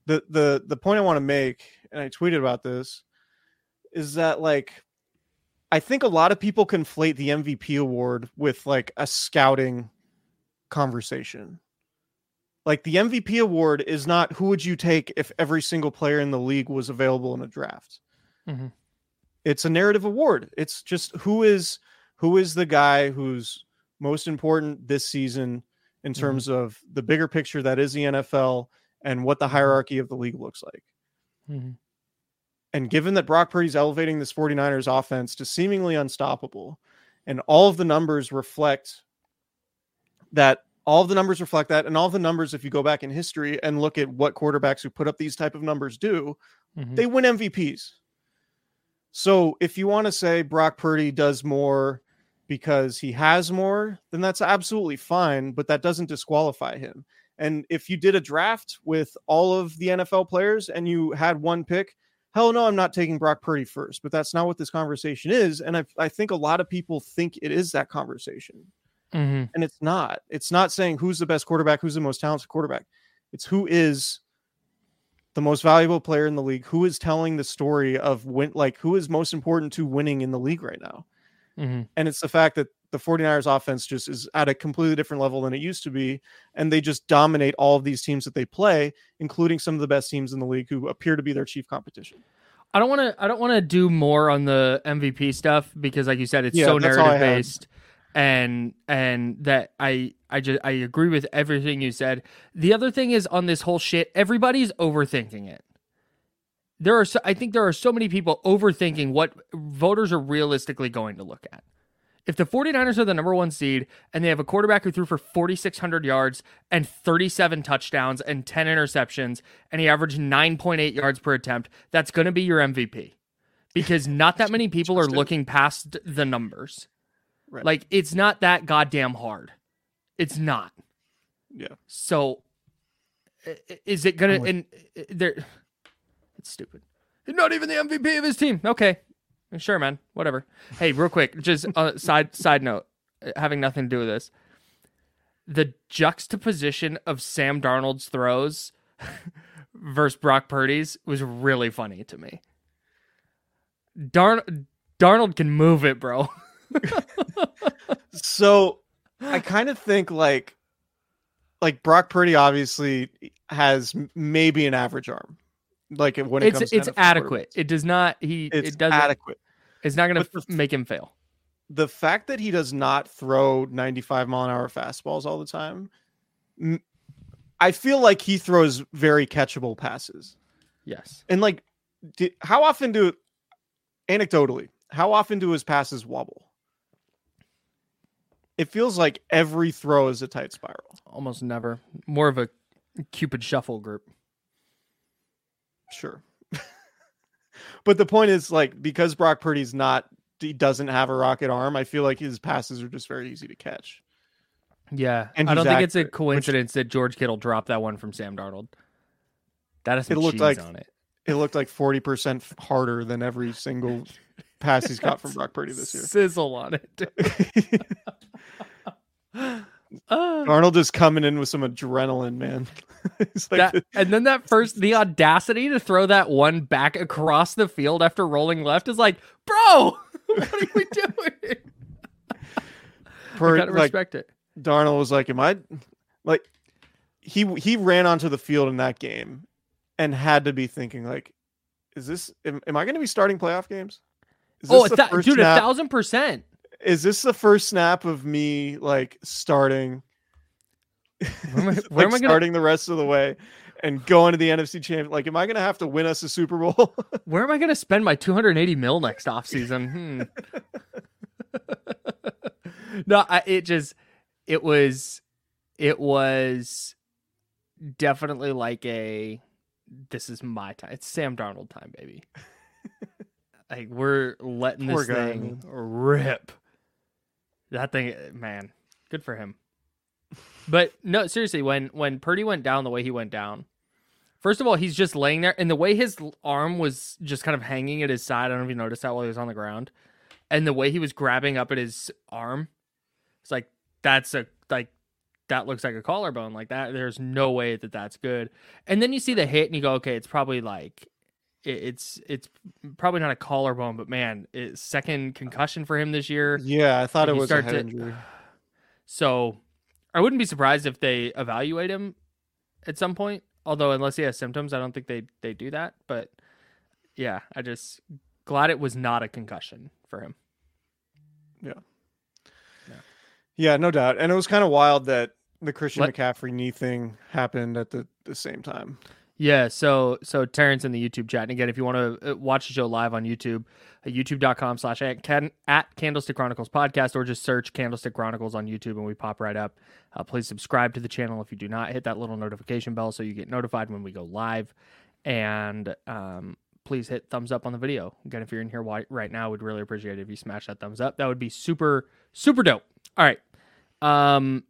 the, the, the point I want to make, and I tweeted about this, is that like, I think a lot of people conflate the M V P award with like a scouting conversation. Like the M V P award is not who would you take if every single player in the league was available in a draft. Mm-hmm. It's a narrative award. It's just who is who is the guy who's most important this season in terms mm-hmm. of the bigger picture that is the N F L and what the hierarchy of the league looks like. Mm-hmm. And given that Brock Purdy's elevating this 49ers offense to seemingly unstoppable, and all of the numbers reflect that. All of the numbers reflect that. And all the numbers, if you go back in history and look at what quarterbacks who put up these type of numbers do, mm-hmm. they win M V Ps. So if you want to say Brock Purdy does more because he has more, then that's absolutely fine. But that doesn't disqualify him. And if you did a draft with all of the N F L players and you had one pick, hell no, I'm not taking Brock Purdy first. But that's not what this conversation is. And I, I think a lot of people think it is that conversation. Mm-hmm. And it's not, it's not saying who's the best quarterback, who's the most talented quarterback. It's who is the most valuable player in the league, who is telling the story of win, like who is most important to winning in the league right now. Mm-hmm. And it's the fact that the 49ers offense just is at a completely different level than it used to be. And they just dominate all of these teams that they play, including some of the best teams in the league who appear to be their chief competition. I don't want to, I don't want to do more on the M V P stuff because like you said, it's yeah, so narrative based. And and that I I just I agree with everything you said. The other thing is on this whole shit, everybody's overthinking it. There are so, I think there are so many people overthinking what voters are realistically going to look at. If the 49ers are the number one seed and they have a quarterback who threw for forty-six hundred yards and thirty-seven touchdowns and ten interceptions and he averaged nine point eight yards per attempt, that's going to be your M V P because not that many people are looking past the numbers. Right. Like, it's not that goddamn hard. It's not. Yeah. So, is it going to... And they're, it's stupid. They're not even the M V P of his team. Okay. Sure, man. Whatever. Hey, real quick, just a side, side note, having nothing to do with this. The juxtaposition of Sam Darnold's throws versus Brock Purdy's was really funny to me. Darn- Darnold can move it, bro. So I kind of think like like Brock Purdy obviously has maybe an average arm. Like when it it's, comes it's to adequate. It does not he it's it doesn't adequate. It's not going to f- make him fail. The fact that he does not throw ninety-five mile an hour fastballs all the time, I feel like he throws very catchable passes. Yes. And like did, how often do anecdotally, how often do his passes wobble? It feels like every throw is a tight spiral. Almost never. More of a Cupid shuffle group. Sure. But the point is, like, because Brock Purdy's not, he doesn't have a rocket arm, I feel like his passes are just very easy to catch. Yeah. And I don't think accurate, it's a coincidence which, that George Kittle dropped that one from Sam Darnold. That has some cheese like, on it. It looked like forty percent harder than every single pass he's got from Brock Purdy this year. Sizzle on it. uh, Darnold is coming in with some adrenaline, man. It's like that, and then that first, the audacity to throw that one back across the field after rolling left is like, bro, what are we doing? Per, I gotta respect like, it. Darnold was like, am I like, he he ran onto the field in that game. and had to be thinking, like, is this, am, am I going to be starting playoff games? Is this oh, the th- first dude, snap? a thousand percent. Is this the first snap of me, like, starting, where am I, where like, am I gonna... starting the rest of the way and going to the N F C Championship? Like, am I going to have to win us a Super Bowl? Where am I going to spend my two hundred eighty mil next offseason? Hmm. no, I, it just, it was, it was definitely like a, this is my time. It's Sam Darnold time, baby. Like, we're letting Poor this guy. thing rip. That thing, man, good for him. But no, seriously, when when Purdy went down the way he went down, first of all, he's just laying there, and the way his arm was just kind of hanging at his side, I don't know if you noticed that while he was on the ground, and the way he was grabbing up at his arm, it's like, that's a, like, that looks like a collarbone, like that. There's no way that that's good. And then you see the hit, and you go, okay, it's probably like, It's it's probably not a collarbone, but man, it's second concussion for him this year. Yeah, I thought it was a head injury. So I wouldn't be surprised if they evaluate him at some point. Although, unless he has symptoms, I don't think they they do that. But yeah, I just glad it was not a concussion for him. Yeah, yeah, yeah, no doubt. And it was kind of wild that the Christian Let- McCaffrey knee thing happened at the, the same time. Yeah, so so Terrence in the YouTube chat, and again, if you want to watch the show live on YouTube, youtube.com slash at Candlestick Chronicles podcast, or just search Candlestick Chronicles on YouTube, and we pop right up. Uh, please subscribe to the channel if you do not. Hit that little notification bell so you get notified when we go live, and um, please hit thumbs up on the video. Again, if you're in here right now, we'd really appreciate it if you smash that thumbs up. That would be super, super dope. All right. Um...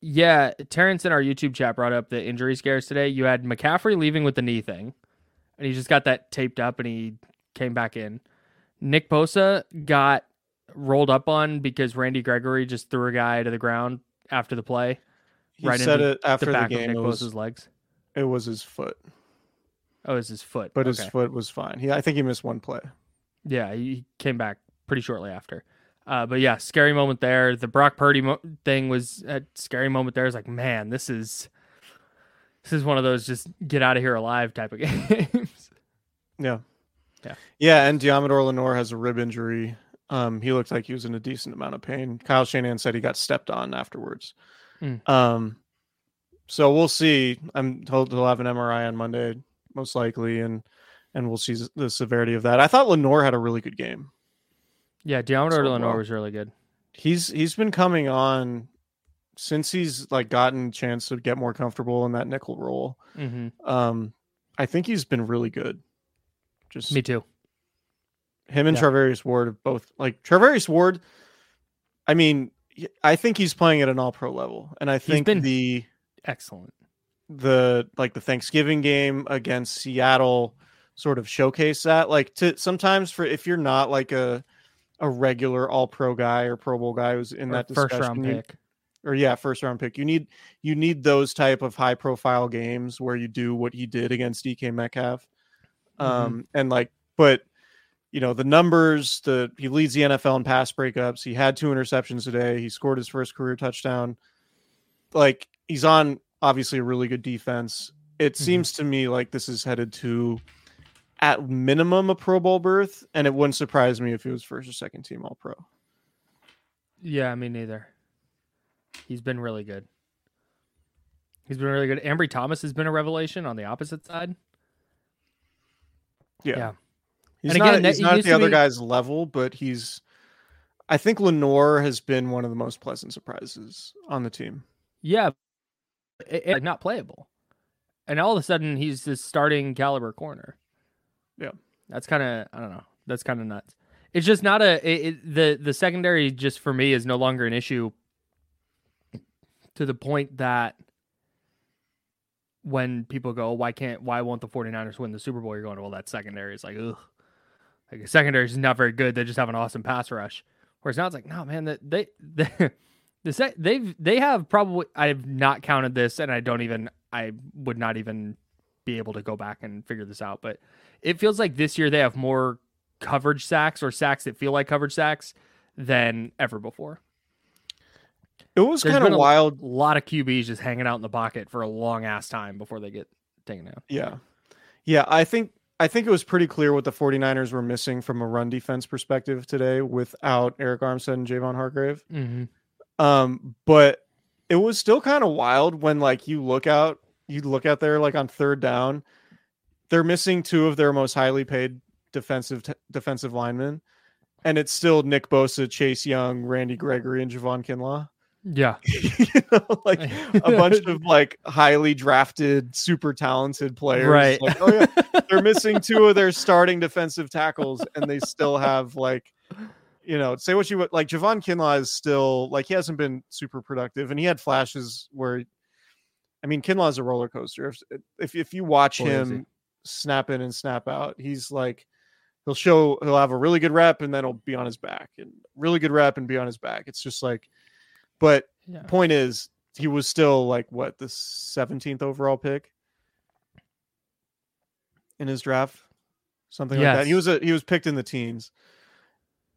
Yeah, Terrence in our YouTube chat brought up the injury scares today. You had McCaffrey leaving with the knee thing, and he just got that taped up, and he came back in. Nick Bosa got rolled up on because Randy Gregory just threw a guy to the ground after the play. He right said into it after the, back the game. Of Nick was, Bosa's legs. It was his foot. Oh, it was his foot. But okay. His foot was fine. He, I think he missed one play. Yeah, he came back pretty shortly after. Uh, but yeah, scary moment there. The Brock Purdy mo- thing was a scary moment there. It's like, man, this is this is one of those just get out of here alive type of games. Yeah, yeah, yeah. And Deommodore Lenoir has a rib injury. Um, he looked like he was in a decent amount of pain. Kyle Shanahan said he got stepped on afterwards. Mm. Um, so we'll see. I'm told he'll have an M R I on Monday, most likely, and and we'll see the severity of that. I thought Lenoir had a really good game. Yeah, Deommodore Lenoir was really good. He's he's been coming on since he's like gotten a chance to get more comfortable in that nickel role. Mm-hmm. Um, I think he's been really good. Just me too. Him and yeah. Traverius Ward have both like Traverius Ward. I mean, I think he's playing at an all pro level, and I think he's been the excellent the like the Thanksgiving game against Seattle sort of showcased that. Like to sometimes for if you're not like a a regular all pro guy or Pro Bowl guy who's in or that discussion. First round you, pick. Or yeah, first round pick. You need you need those type of high profile games where you do what he did against D K Metcalf. Um, mm-hmm. and like but you know, the numbers, the he leads the N F L in pass breakups. He had two interceptions today. He scored his first career touchdown. Like he's on obviously a really good defense. It mm-hmm. seems to me like this is headed to at minimum a Pro Bowl berth, and it wouldn't surprise me if he was first or second team all pro. Yeah, me neither. He's been really good. He's been really good. Ambry Thomas has been a revelation on the opposite side. Yeah. yeah. He's and not, again, he's not at the other be... guy's level, but he's, I think Lenoir has been one of the most pleasant surprises on the team. Yeah. It, it, not playable. And all of a sudden he's this starting caliber corner. Yeah, that's kind of I don't know. That's kind of nuts. It's just not a it, it, the the secondary just for me is no longer an issue to the point that when people go, why can't why won't the 49ers win the Super Bowl? You're going, well, that secondary is like ugh, like the secondary is not very good. They just have an awesome pass rush. Whereas now it's like, no man, that they they the sec they've they have probably I have not counted this, and I don't even I would not even be able to go back and figure this out, but it feels like this year they have more coverage sacks or sacks that feel like coverage sacks than ever before. It was kind of wild. A lot of Q Bs just hanging out in the pocket for a long ass time before they get taken down. Yeah. Yeah. I think, I think it was pretty clear what the 49ers were missing from a run defense perspective today without Eric Armstead and Javon Hargrave. Mm-hmm. Um, but it was still kind of wild when like you look out, you look out there like on third down, they're missing two of their most highly paid defensive t- defensive linemen. And it's still Nick Bosa, Chase Young, Randy Gregory, and Javon Kinlaw. Yeah. You know, like a bunch of like highly drafted, super talented players. Right. Like, oh yeah, they're missing two of their starting defensive tackles, and they still have like, you know, say what you would, like Javon Kinlaw is still like, he hasn't been super productive, and he had flashes where, I mean, Kinlaw's a roller coaster. If if, if you watch Boy, him snap in and snap out, he's like, he'll show, he'll have a really good rep, and then he'll be on his back, and really good rep and be on his back. It's just like. But yeah. Point is, he was still like, what, the seventeenth overall pick in his draft, something yes. like that. He was a, he was picked in the teens,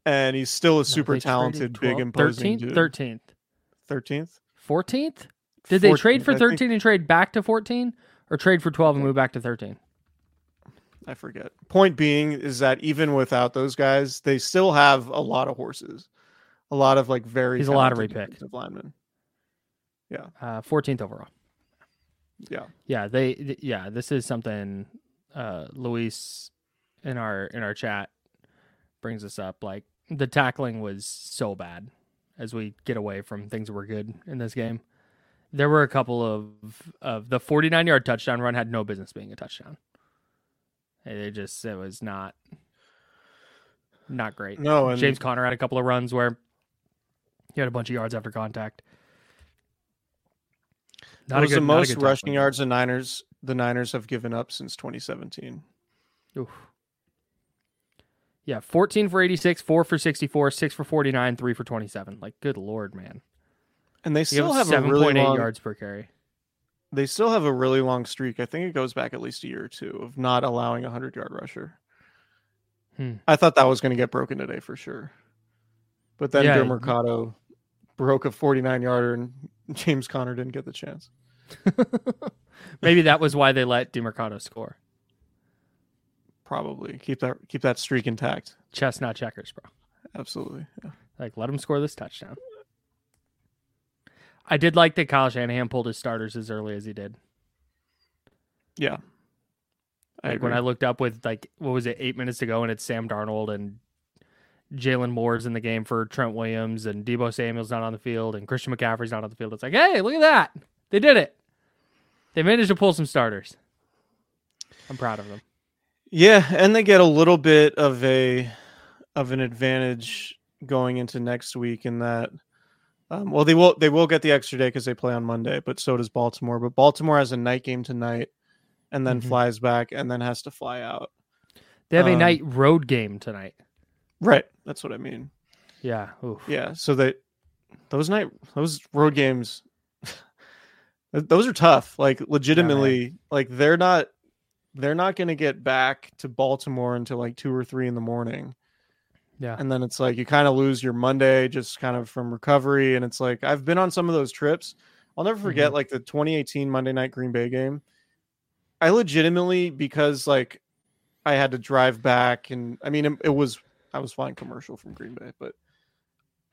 and he's still a super no, talented, twelve, big, imposing dude. Thirteenth, thirteenth, fourteenth. Did they trade for thirteen think... and trade back to fourteen, or trade for twelve and move back to thirteen? I forget. Point being is that even without those guys, they still have a lot of horses. A lot of like very. He's a lottery pick. Linemen. Yeah. Uh, fourteenth overall. Yeah. Yeah. They. Th- yeah. This is something. Uh, Luis, in our in our chat, brings this up. Like the tackling was so bad. As we get away from things that were good in this game, there were a couple of of the forty-nine yard touchdown run had no business being a touchdown. It just it was not. Not great. No. And James Conner had a couple of runs where. He had a bunch of yards after contact. Not it was good, the most rushing yards the Niners the Niners have given up since twenty seventeen. Oof. Yeah, fourteen for eighty-six, four for sixty-four, six for forty-nine, three for twenty-seven. Like, good Lord, man. And they still have seven point eight really yards per carry. They still have a really long streak. I think it goes back at least a year or two of not allowing a hundred-yard rusher. Hmm. I thought that was going to get broken today for sure. But then yeah, Joe Mercado broke a forty-nine-yarder, and James Conner didn't get the chance. Maybe that was why they let DeMercado score. Probably keep that keep that streak intact. Chestnut checkers, bro. Absolutely. Yeah. Like let him score this touchdown. I did like that Kyle Shanahan pulled his starters as early as he did. Yeah. I like agree. When I looked up with like what was it eight minutes to go, and it's Sam Darnold and. Jalen Moore's in the game for Trent Williams, and Deebo Samuel's not on the field, and Christian McCaffrey's not on the field. It's like, hey, look at that. They did it. They managed to pull some starters. I'm proud of them. Yeah, and they get a little bit of a of an advantage going into next week in that um, well they will they will get the extra day because they play on Monday, but so does Baltimore. But Baltimore has a night game tonight and then mm-hmm. flies back and then has to fly out. They have um, a night road game tonight. Right. That's what I mean. Yeah. Oof. Yeah. So they, those night, those road games, those are tough. Like legitimately, yeah, like they're not, they're not going to get back to Baltimore until like two or three in the morning. Yeah. And then it's like, you kind of lose your Monday just kind of from recovery. And it's like, I've been on some of those trips. I'll never forget mm-hmm. like the twenty eighteen Monday night Green Bay game. I legitimately, because like I had to drive back and I mean, it, it was, I was flying commercial from Green Bay, but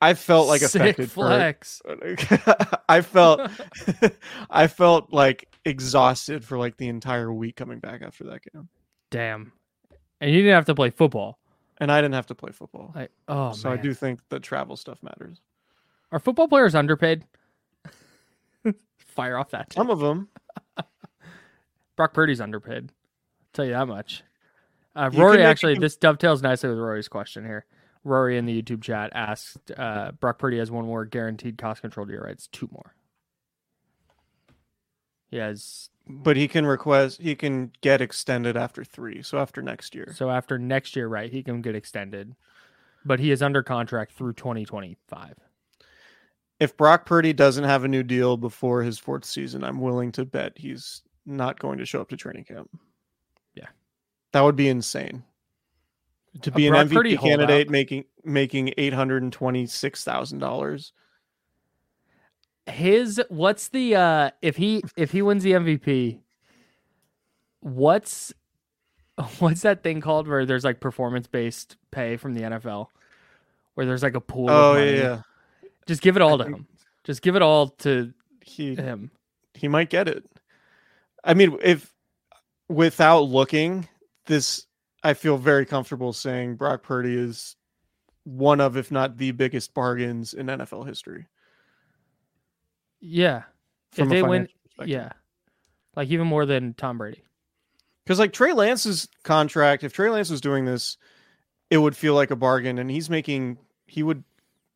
I felt like Sick affected. Flex. For, I felt, I felt like exhausted for like the entire week coming back after that game. Damn. And you didn't have to play football. And I didn't have to play football. I, oh, so man. I do think the travel stuff matters. Are football players underpaid? Fire off that. Tip. Some of them. Brock Purdy's underpaid. I'll tell you that much. Uh, Rory, actually, this dovetails nicely with Rory's question here. Rory in the YouTube chat asked, uh, Brock Purdy has one more guaranteed cost control deal rights, two more. He has... But he can request, he can get extended after three, so after next year. So after next year, right, he can get extended. But he is under contract through twenty twenty-five. If Brock Purdy doesn't have a new deal before his fourth season, I'm willing to bet he's not going to show up to training camp. That would be insane. To be an M V P candidate making making eight hundred and twenty six thousand dollars. His what's the uh, if he if he wins the M V P, what's what's that thing called where there's like performance-based pay from the N F L, where there's like a pool? Oh, of money? Yeah. Just give it all to him. Just give it all to he, him. He might get it. I mean, if without looking, this I feel very comfortable saying Brock Purdy is one of, if not the biggest bargains in N F L history. Yeah. From if they win, yeah. Like even more than Tom Brady. Because like Trey Lance's contract, if Trey Lance was doing this, it would feel like a bargain, and he's making he would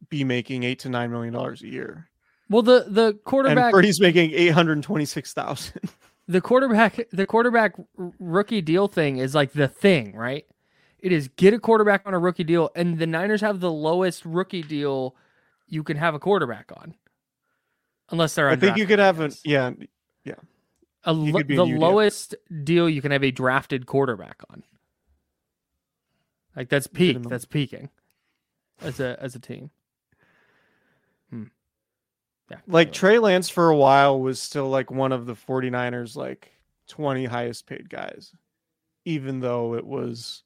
be making eight to nine million dollars a year. Well, the the quarterback, and Purdy's making eight hundred and twenty six thousand. The quarterback, the quarterback rookie deal thing is like the thing, right? It is get a quarterback on a rookie deal, and the Niners have the lowest rookie deal you can have a quarterback on, unless they're. I think you could have an yeah, yeah. A lo- the lowest deal. deal you can have a drafted quarterback on. Like that's peak. That's peaking as a as a team. Hmm. Yeah, like really. Trey Lance for a while was still like one of the 49ers like twenty highest paid guys, even though it was,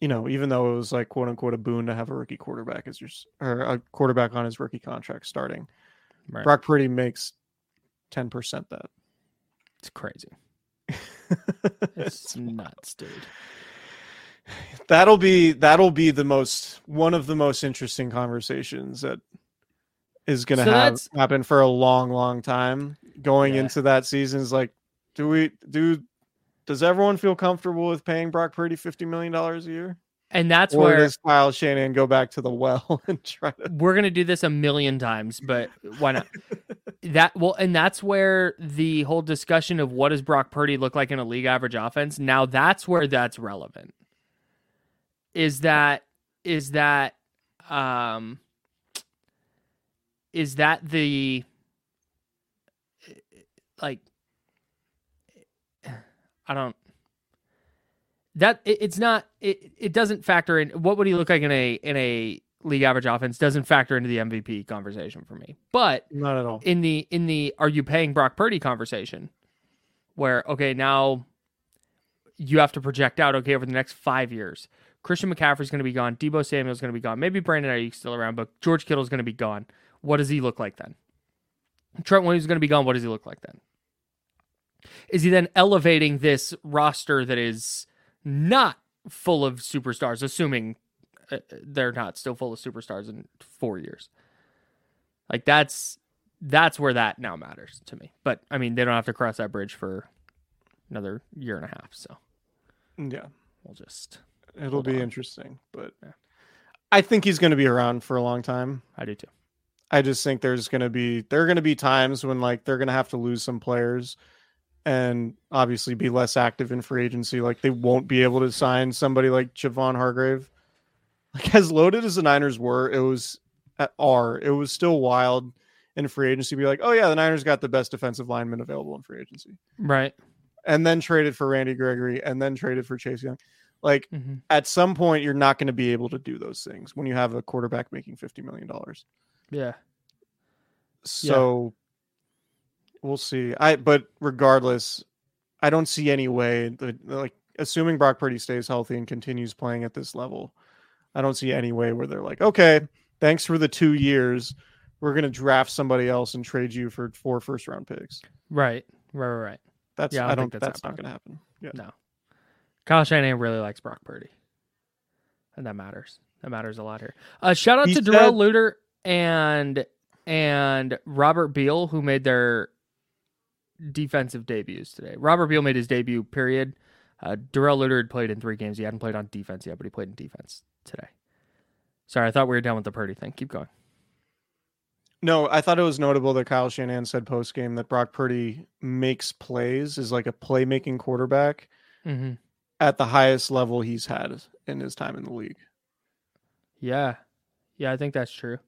you know, even though it was like quote unquote a boon to have a rookie quarterback as your or a quarterback on his rookie contract starting. Right. Brock Purdy makes ten percent that. It's crazy. It's nuts, dude. That'll be that'll be the most one of the most interesting conversations that is going to so have happen for a long, long time going yeah. into that season. Is like, do we do? Does everyone feel comfortable with paying Brock Purdy fifty million dollars a year? And that's or where does Kyle Shanahan go back to the well and try to? We're going to do this a million times, but why not? That well, and that's where the whole discussion of what does Brock Purdy look like in a league average offense. Now that's where that's relevant. Is that is that um. Is that the, like, I don't, that it, it's not, it, it doesn't factor in. What would he look like in a, in a league average offense doesn't factor into the M V P conversation for me, but not at all in the, in the, are you paying Brock Purdy conversation where, okay, now you have to project out, okay, over the next five years, Christian McCaffrey's going to be gone. Deebo Samuel's going to be gone. Maybe Brandon Ayuk's still around, but George Kittle's going to be gone. What does he look like then? Trent Williams is going to be gone. What does he look like then? Is he then elevating this roster that is not full of superstars, assuming they're not still full of superstars in four years? Like that's that's where that now matters to me. But I mean, they don't have to cross that bridge for another year and a half. So yeah, we'll just it'll hold be on. Interesting. But yeah. I think he's going to be around for a long time. I do too. I just think there's going to be, there are going to be times when like, they're going to have to lose some players and obviously be less active in free agency. Like they won't be able to sign somebody like Javon Hargrave. Like as loaded as the Niners were, it was at R it was still wild in free agency. Be like, oh yeah, the Niners got the best defensive lineman available in free agency. Right. And then traded for Randy Gregory and then traded for Chase Young. Like mm-hmm. at some point you're not going to be able to do those things when you have a quarterback making fifty million dollars. Yeah. So yeah. We'll see. I but regardless, I don't see any way that, like assuming Brock Purdy stays healthy and continues playing at this level, I don't see any way where they're like, okay, thanks for the two years. We're gonna draft somebody else and trade you for four first round picks. Right. Right, right, right. That's yeah, I, I don't think that's, that's not gonna happen. Yeah. No. Kyle Shanahan really likes Brock Purdy. And that matters. That matters a lot here. Uh shout out He's to Darrell Luter. And and Robert Beal, who made their defensive debuts today. Robert Beal made his debut, period. Uh, Darrell Luter had played in three games. He hadn't played on defense yet, but he played in defense today. Sorry, I thought we were done with the Purdy thing. Keep going. No, I thought it was notable that Kyle Shanahan said post-game that Brock Purdy makes plays, is like a playmaking quarterback mm-hmm. at the highest level he's had in his time in the league. Yeah. Yeah, I think that's true.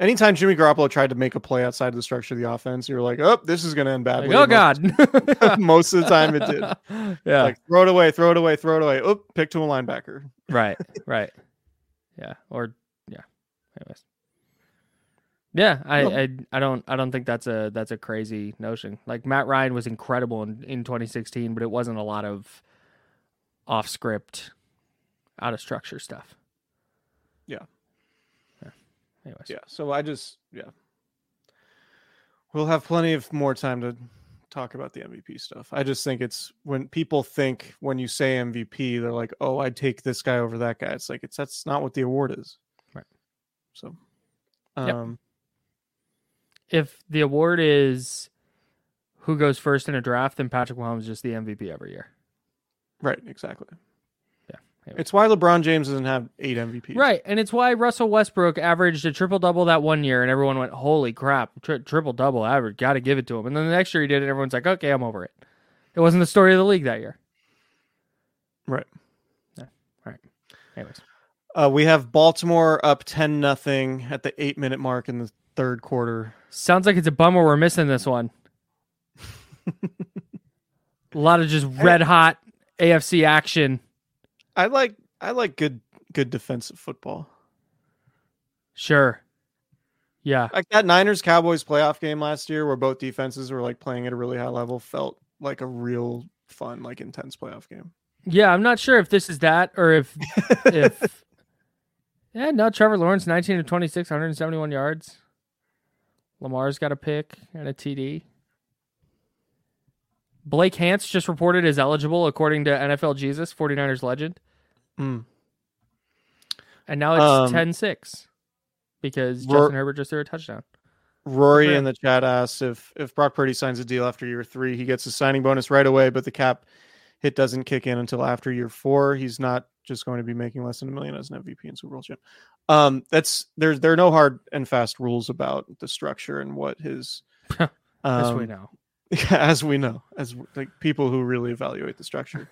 Anytime Jimmy Garoppolo tried to make a play outside of the structure of the offense, you were like, oh, this is going to end badly. Like, oh, most, God. Most of the time it did. Yeah. Like, throw it away, throw it away, throw it away. Oop, pick to a linebacker. Right, right. Yeah. Or, yeah. Anyways. Yeah, I, no. I I don't I don't think that's a that's a crazy notion. Like Matt Ryan was incredible in, in twenty sixteen, but it wasn't a lot of off script, out of structure stuff. Yeah. Yeah. Anyways. Yeah. So I just yeah. We'll have plenty of more time to talk about the M V P stuff. I just think it's when people think when you say M V P, they're like, "Oh, I'd take this guy over that guy." It's like it's that's not what the award is. Right. So. Um. Yep. If the award is who goes first in a draft, then Patrick Mahomes is just the M V P every year. Right, exactly. Yeah. Anyway. It's why LeBron James doesn't have eight M V Ps. Right, and it's why Russell Westbrook averaged a triple-double that one year, and everyone went, holy crap, tri- triple-double average, got to give it to him. And then the next year he did it, and everyone's like, okay, I'm over it. It wasn't the story of the league that year. Right. Yeah. All right. Anyways. Uh, we have Baltimore up ten nothing at the eight-minute mark in the third quarter. Sounds like it's a bummer we're missing this one. A lot of just red hot A F C action. I like I like good good defensive football. Sure. Yeah. Like that Niners Cowboys playoff game last year where both defenses were like playing at a really high level felt like a real fun, like intense playoff game. Yeah, I'm not sure if this is that or if if yeah, no, Trevor Lawrence nineteen of twenty-six, one hundred seventy-one yards. Lamar's got a pick and a T D. Blake Hance just reported as eligible, according to N F L Jesus, forty-niners legend. Mm. And now it's ten six um, because Justin Ro- Herbert just threw a touchdown. Rory in the chat asks if, if Brock Purdy signs a deal after year three, he gets a signing bonus right away, but the cap hit doesn't kick in until after year four. He's not just going to be making less than a million as an M V P and Super Bowl champ. Um, that's there's there are no hard and fast rules about the structure and what his um, as we know, as we know, as like people who really evaluate the structure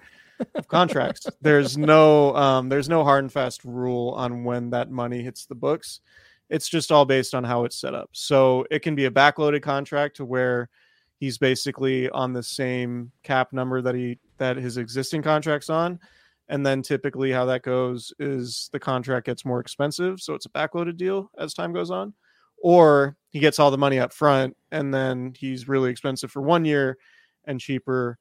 of contracts. There's no um, there's no hard and fast rule on when that money hits the books. It's just all based on how it's set up. So it can be a backloaded contract to where he's basically on the same cap number that he that his existing contract's on. And then typically how that goes is the contract gets more expensive. So it's a backloaded deal as time goes on, or he gets all the money up front and then he's really expensive for one year and cheaper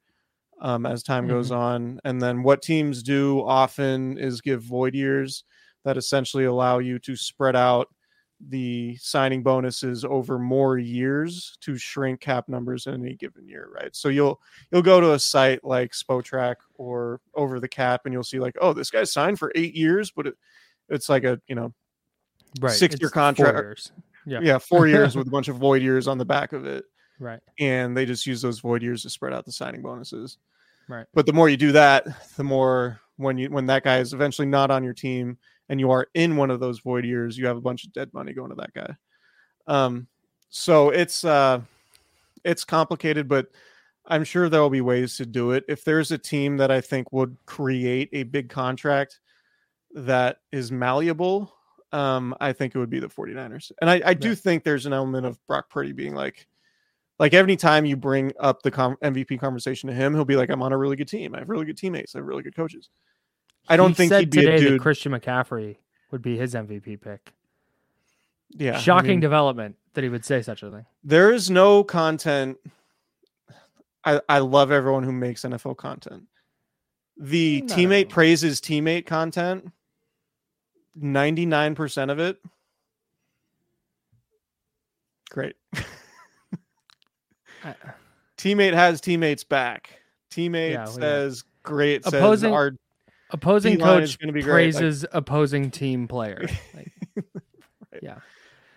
um, as time mm-hmm. goes on. And then what teams do often is give void years that essentially allow you to spread out the signing bonuses over more years to shrink cap numbers in any given year, right? So you'll you'll go to a site like Spotrac or Over the Cap, and you'll see like, oh, this guy signed for eight years, but it, it's like a you know, right. six it's year contract, four years. yeah, yeah, four years with a bunch of void years on the back of it, right? And they just use those void years to spread out the signing bonuses, right? But the more you do that, the more when you when that guy is eventually not on your team, and you are in one of those void years, you have a bunch of dead money going to that guy. Um, so it's uh, it's complicated, but I'm sure there will be ways to do it. If there's a team that I think would create a big contract that is malleable, um, I think it would be the forty-niners. And I, I do yeah. think there's an element of Brock Purdy being like, like every time you bring up the com- M V P conversation to him, he'll be like, I'm on a really good team. I have really good teammates. I have really good coaches. I don't he think said he'd be today a dude. That Christian McCaffrey would be his M V P pick. Yeah, shocking I mean, development that he would say such a thing. There is no content. I, I love everyone who makes N F L content. The Not teammate everyone. praises teammate content. ninety-nine percent of it. Great. I, teammate has teammates back. Teammate yeah, says yeah. great. Opposing. Says our Opposing D-line coach be praises like, opposing team player. Like, right. Yeah.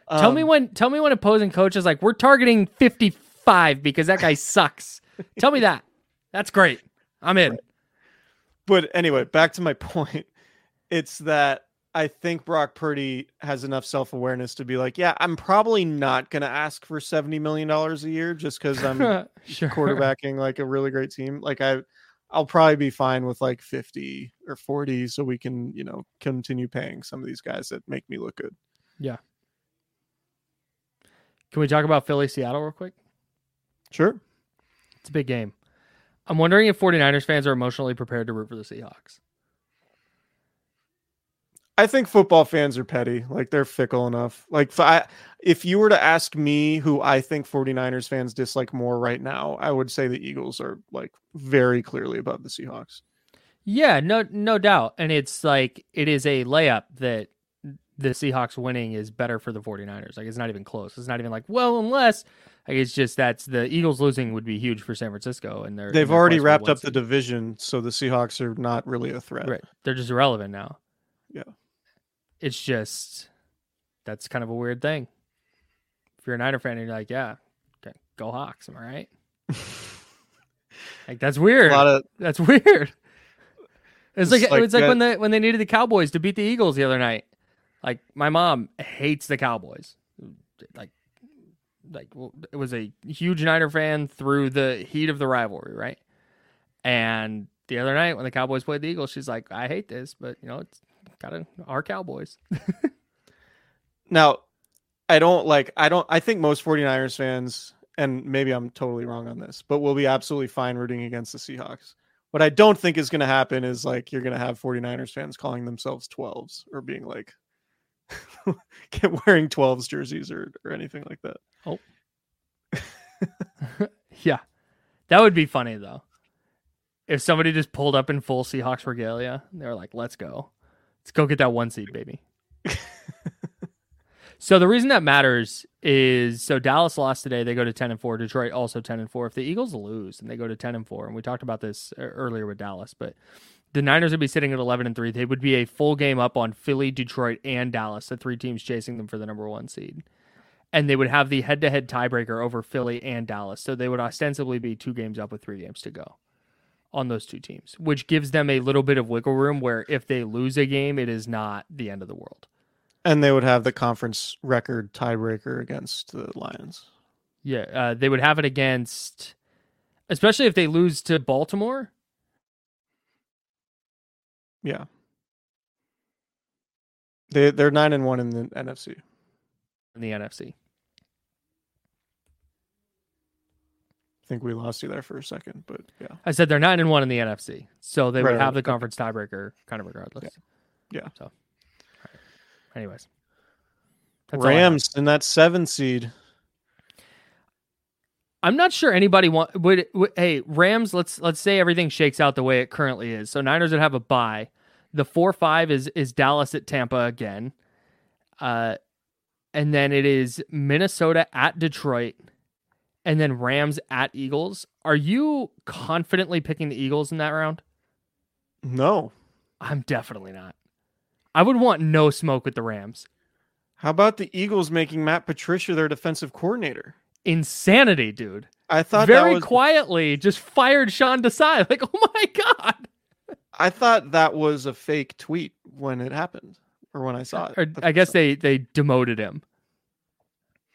Um, tell me when tell me when opposing coach is like, we're targeting fifty-five because that guy sucks. Tell me that. That's great. I'm in. Right. But anyway, back to my point. It's that I think Brock Purdy has enough self-awareness to be like, yeah, I'm probably not going to ask for seventy million dollars a year just because I'm sure. quarterbacking like a really great team. Like I I'll probably be fine with like fifty or forty so we can, you know, continue paying some of these guys that make me look good. Yeah. Can we talk about Philly, Seattle real quick? Sure. It's a big game. I'm wondering if forty-niners fans are emotionally prepared to root for the Seahawks. I think football fans are petty. Like, they're fickle enough. Like, if, I, if you were to ask me who I think 49ers fans dislike more right now, I would say the Eagles are, like, very clearly above the Seahawks. Yeah, no, no doubt. And it's like, it is a layup that the Seahawks winning is better for the 49ers. Like, it's not even close. It's not even like, well, unless, like, it's just that's the Eagles losing would be huge for San Francisco. And they're, they've already wrapped up the division. So the Seahawks are not really a threat. Right. They're just irrelevant now. Yeah. It's just, that's kind of a weird thing. If you're a Niner fan and you're like, yeah, okay, go Hawks, am I right? Like, that's weird. A lot of, that's weird. It's, it's like, like it's like yeah. when they when they needed the Cowboys to beat the Eagles the other night. Like, my mom hates the Cowboys. Like, like well, it was a huge Niner fan through the heat of the rivalry, right? And the other night when the Cowboys played the Eagles, she's like, I hate this, but you know, it's gotta our Cowboys. Now, I don't like, I don't, I think most 49ers fans, and maybe I'm totally wrong on this, but will be absolutely fine rooting against the Seahawks. What I don't think is going to happen is, like, you're going to have 49ers fans calling themselves twelves or being like, get wearing twelves jerseys or, or anything like that. Oh, yeah, that would be funny though. If somebody just pulled up in full Seahawks regalia, they were like, "Let's go, let's go get that one seed, baby." So the reason that matters is so Dallas lost today; they go to ten and four. Detroit also ten and four. If the Eagles lose, and they go to ten and four, and we talked about this earlier with Dallas, but the Niners would be sitting at eleven and three. They would be a full game up on Philly, Detroit, and Dallas, the three teams chasing them for the number one seed, and they would have the head-to-head tiebreaker over Philly and Dallas. So they would ostensibly be two games up with three games to go on those two teams, which gives them a little bit of wiggle room where if they lose a game, it is not the end of the world. And they would have the conference record tiebreaker against the Lions. Yeah, uh, they would have it against, especially if they lose to Baltimore. Yeah. They, they're nine and one in the N F C. In the N F C. I think we lost you there for a second, but yeah. I said they're nine and one in the N F C, so they right, would have right. the conference tiebreaker kind of regardless. Yeah. yeah. So. Anyways, Rams in that seven seed. I'm not sure anybody want would, would. Hey, Rams. Let's let's say everything shakes out the way it currently is. So Niners would have a bye. The four five is is Dallas at Tampa again, uh, and then it is Minnesota at Detroit, and then Rams at Eagles. Are you confidently picking the Eagles in that round? No, I'm definitely not. I would want no smoke with the Rams. How about the Eagles making Matt Patricia their defensive coordinator? Insanity, dude. I thought very that was... quietly just fired Sean Desai. Like, oh my God. I thought that was a fake tweet when it happened or when I saw it. Or, I, I guess they, they demoted him.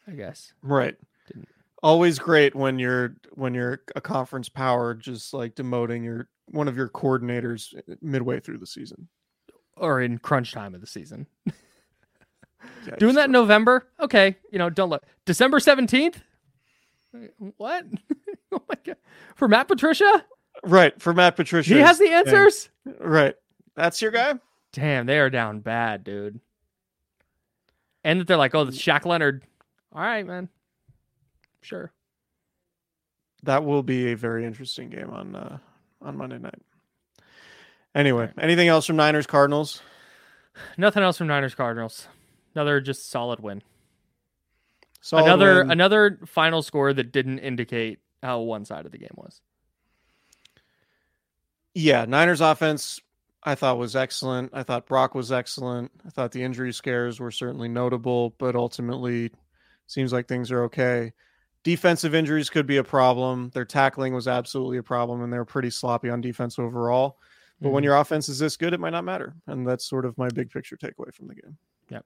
I guess. Right. Didn't. Always great when you're when you're a conference power, just like demoting your one of your coordinators midway through the season. Or in crunch time of the season. Yeah, doing that in November? Okay. You know, don't look. December seventeenth? What? Oh my God. For Matt Patricia? Right. For Matt Patricia. He has the answers? Dang. Right. That's your guy? Damn, they are down bad, dude. And that they're like, oh, the Shaq Leonard. All right, man. Sure. That will be a very interesting game on uh, on Monday night. Anyway, anything else from Niners Cardinals? Nothing else from Niners Cardinals. Another just solid win. Solid another win. Another final score that didn't indicate how one side of the game was. Yeah, Niners offense I thought was excellent. I thought Brock was excellent. I thought the injury scares were certainly notable, but ultimately seems like things are okay. Defensive injuries could be a problem. Their tackling was absolutely a problem, and they were pretty sloppy on defense overall. But when your offense is this good, it might not matter. And that's sort of my big picture takeaway from the game. Yep.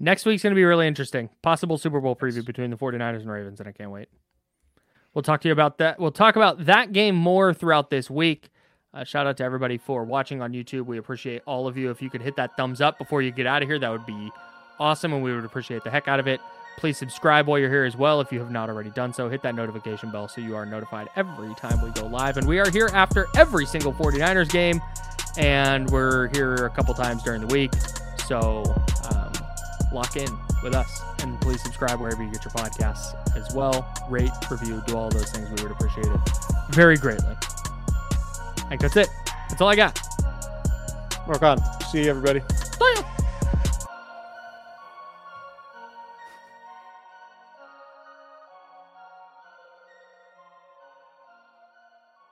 Next week's going to be really interesting. Possible Super Bowl preview between the 49ers and Ravens, and I can't wait. We'll talk to you about that. We'll talk about that game more throughout this week. Uh, shout out to everybody for watching on YouTube. We appreciate all of you. If you could hit that thumbs up before you get out of here, that would be awesome, and we would appreciate the heck out of it. Please subscribe while you're here as well. If you have not already done so, hit that notification bell so you are notified every time we go live. And we are here after every single 49ers game, and we're here a couple times during the week. So um, lock in with us, and please subscribe wherever you get your podcasts as well. Rate, review, do all those things. We would appreciate it very greatly. I think that's it. That's all I got. Mark on. See you, everybody. Bye.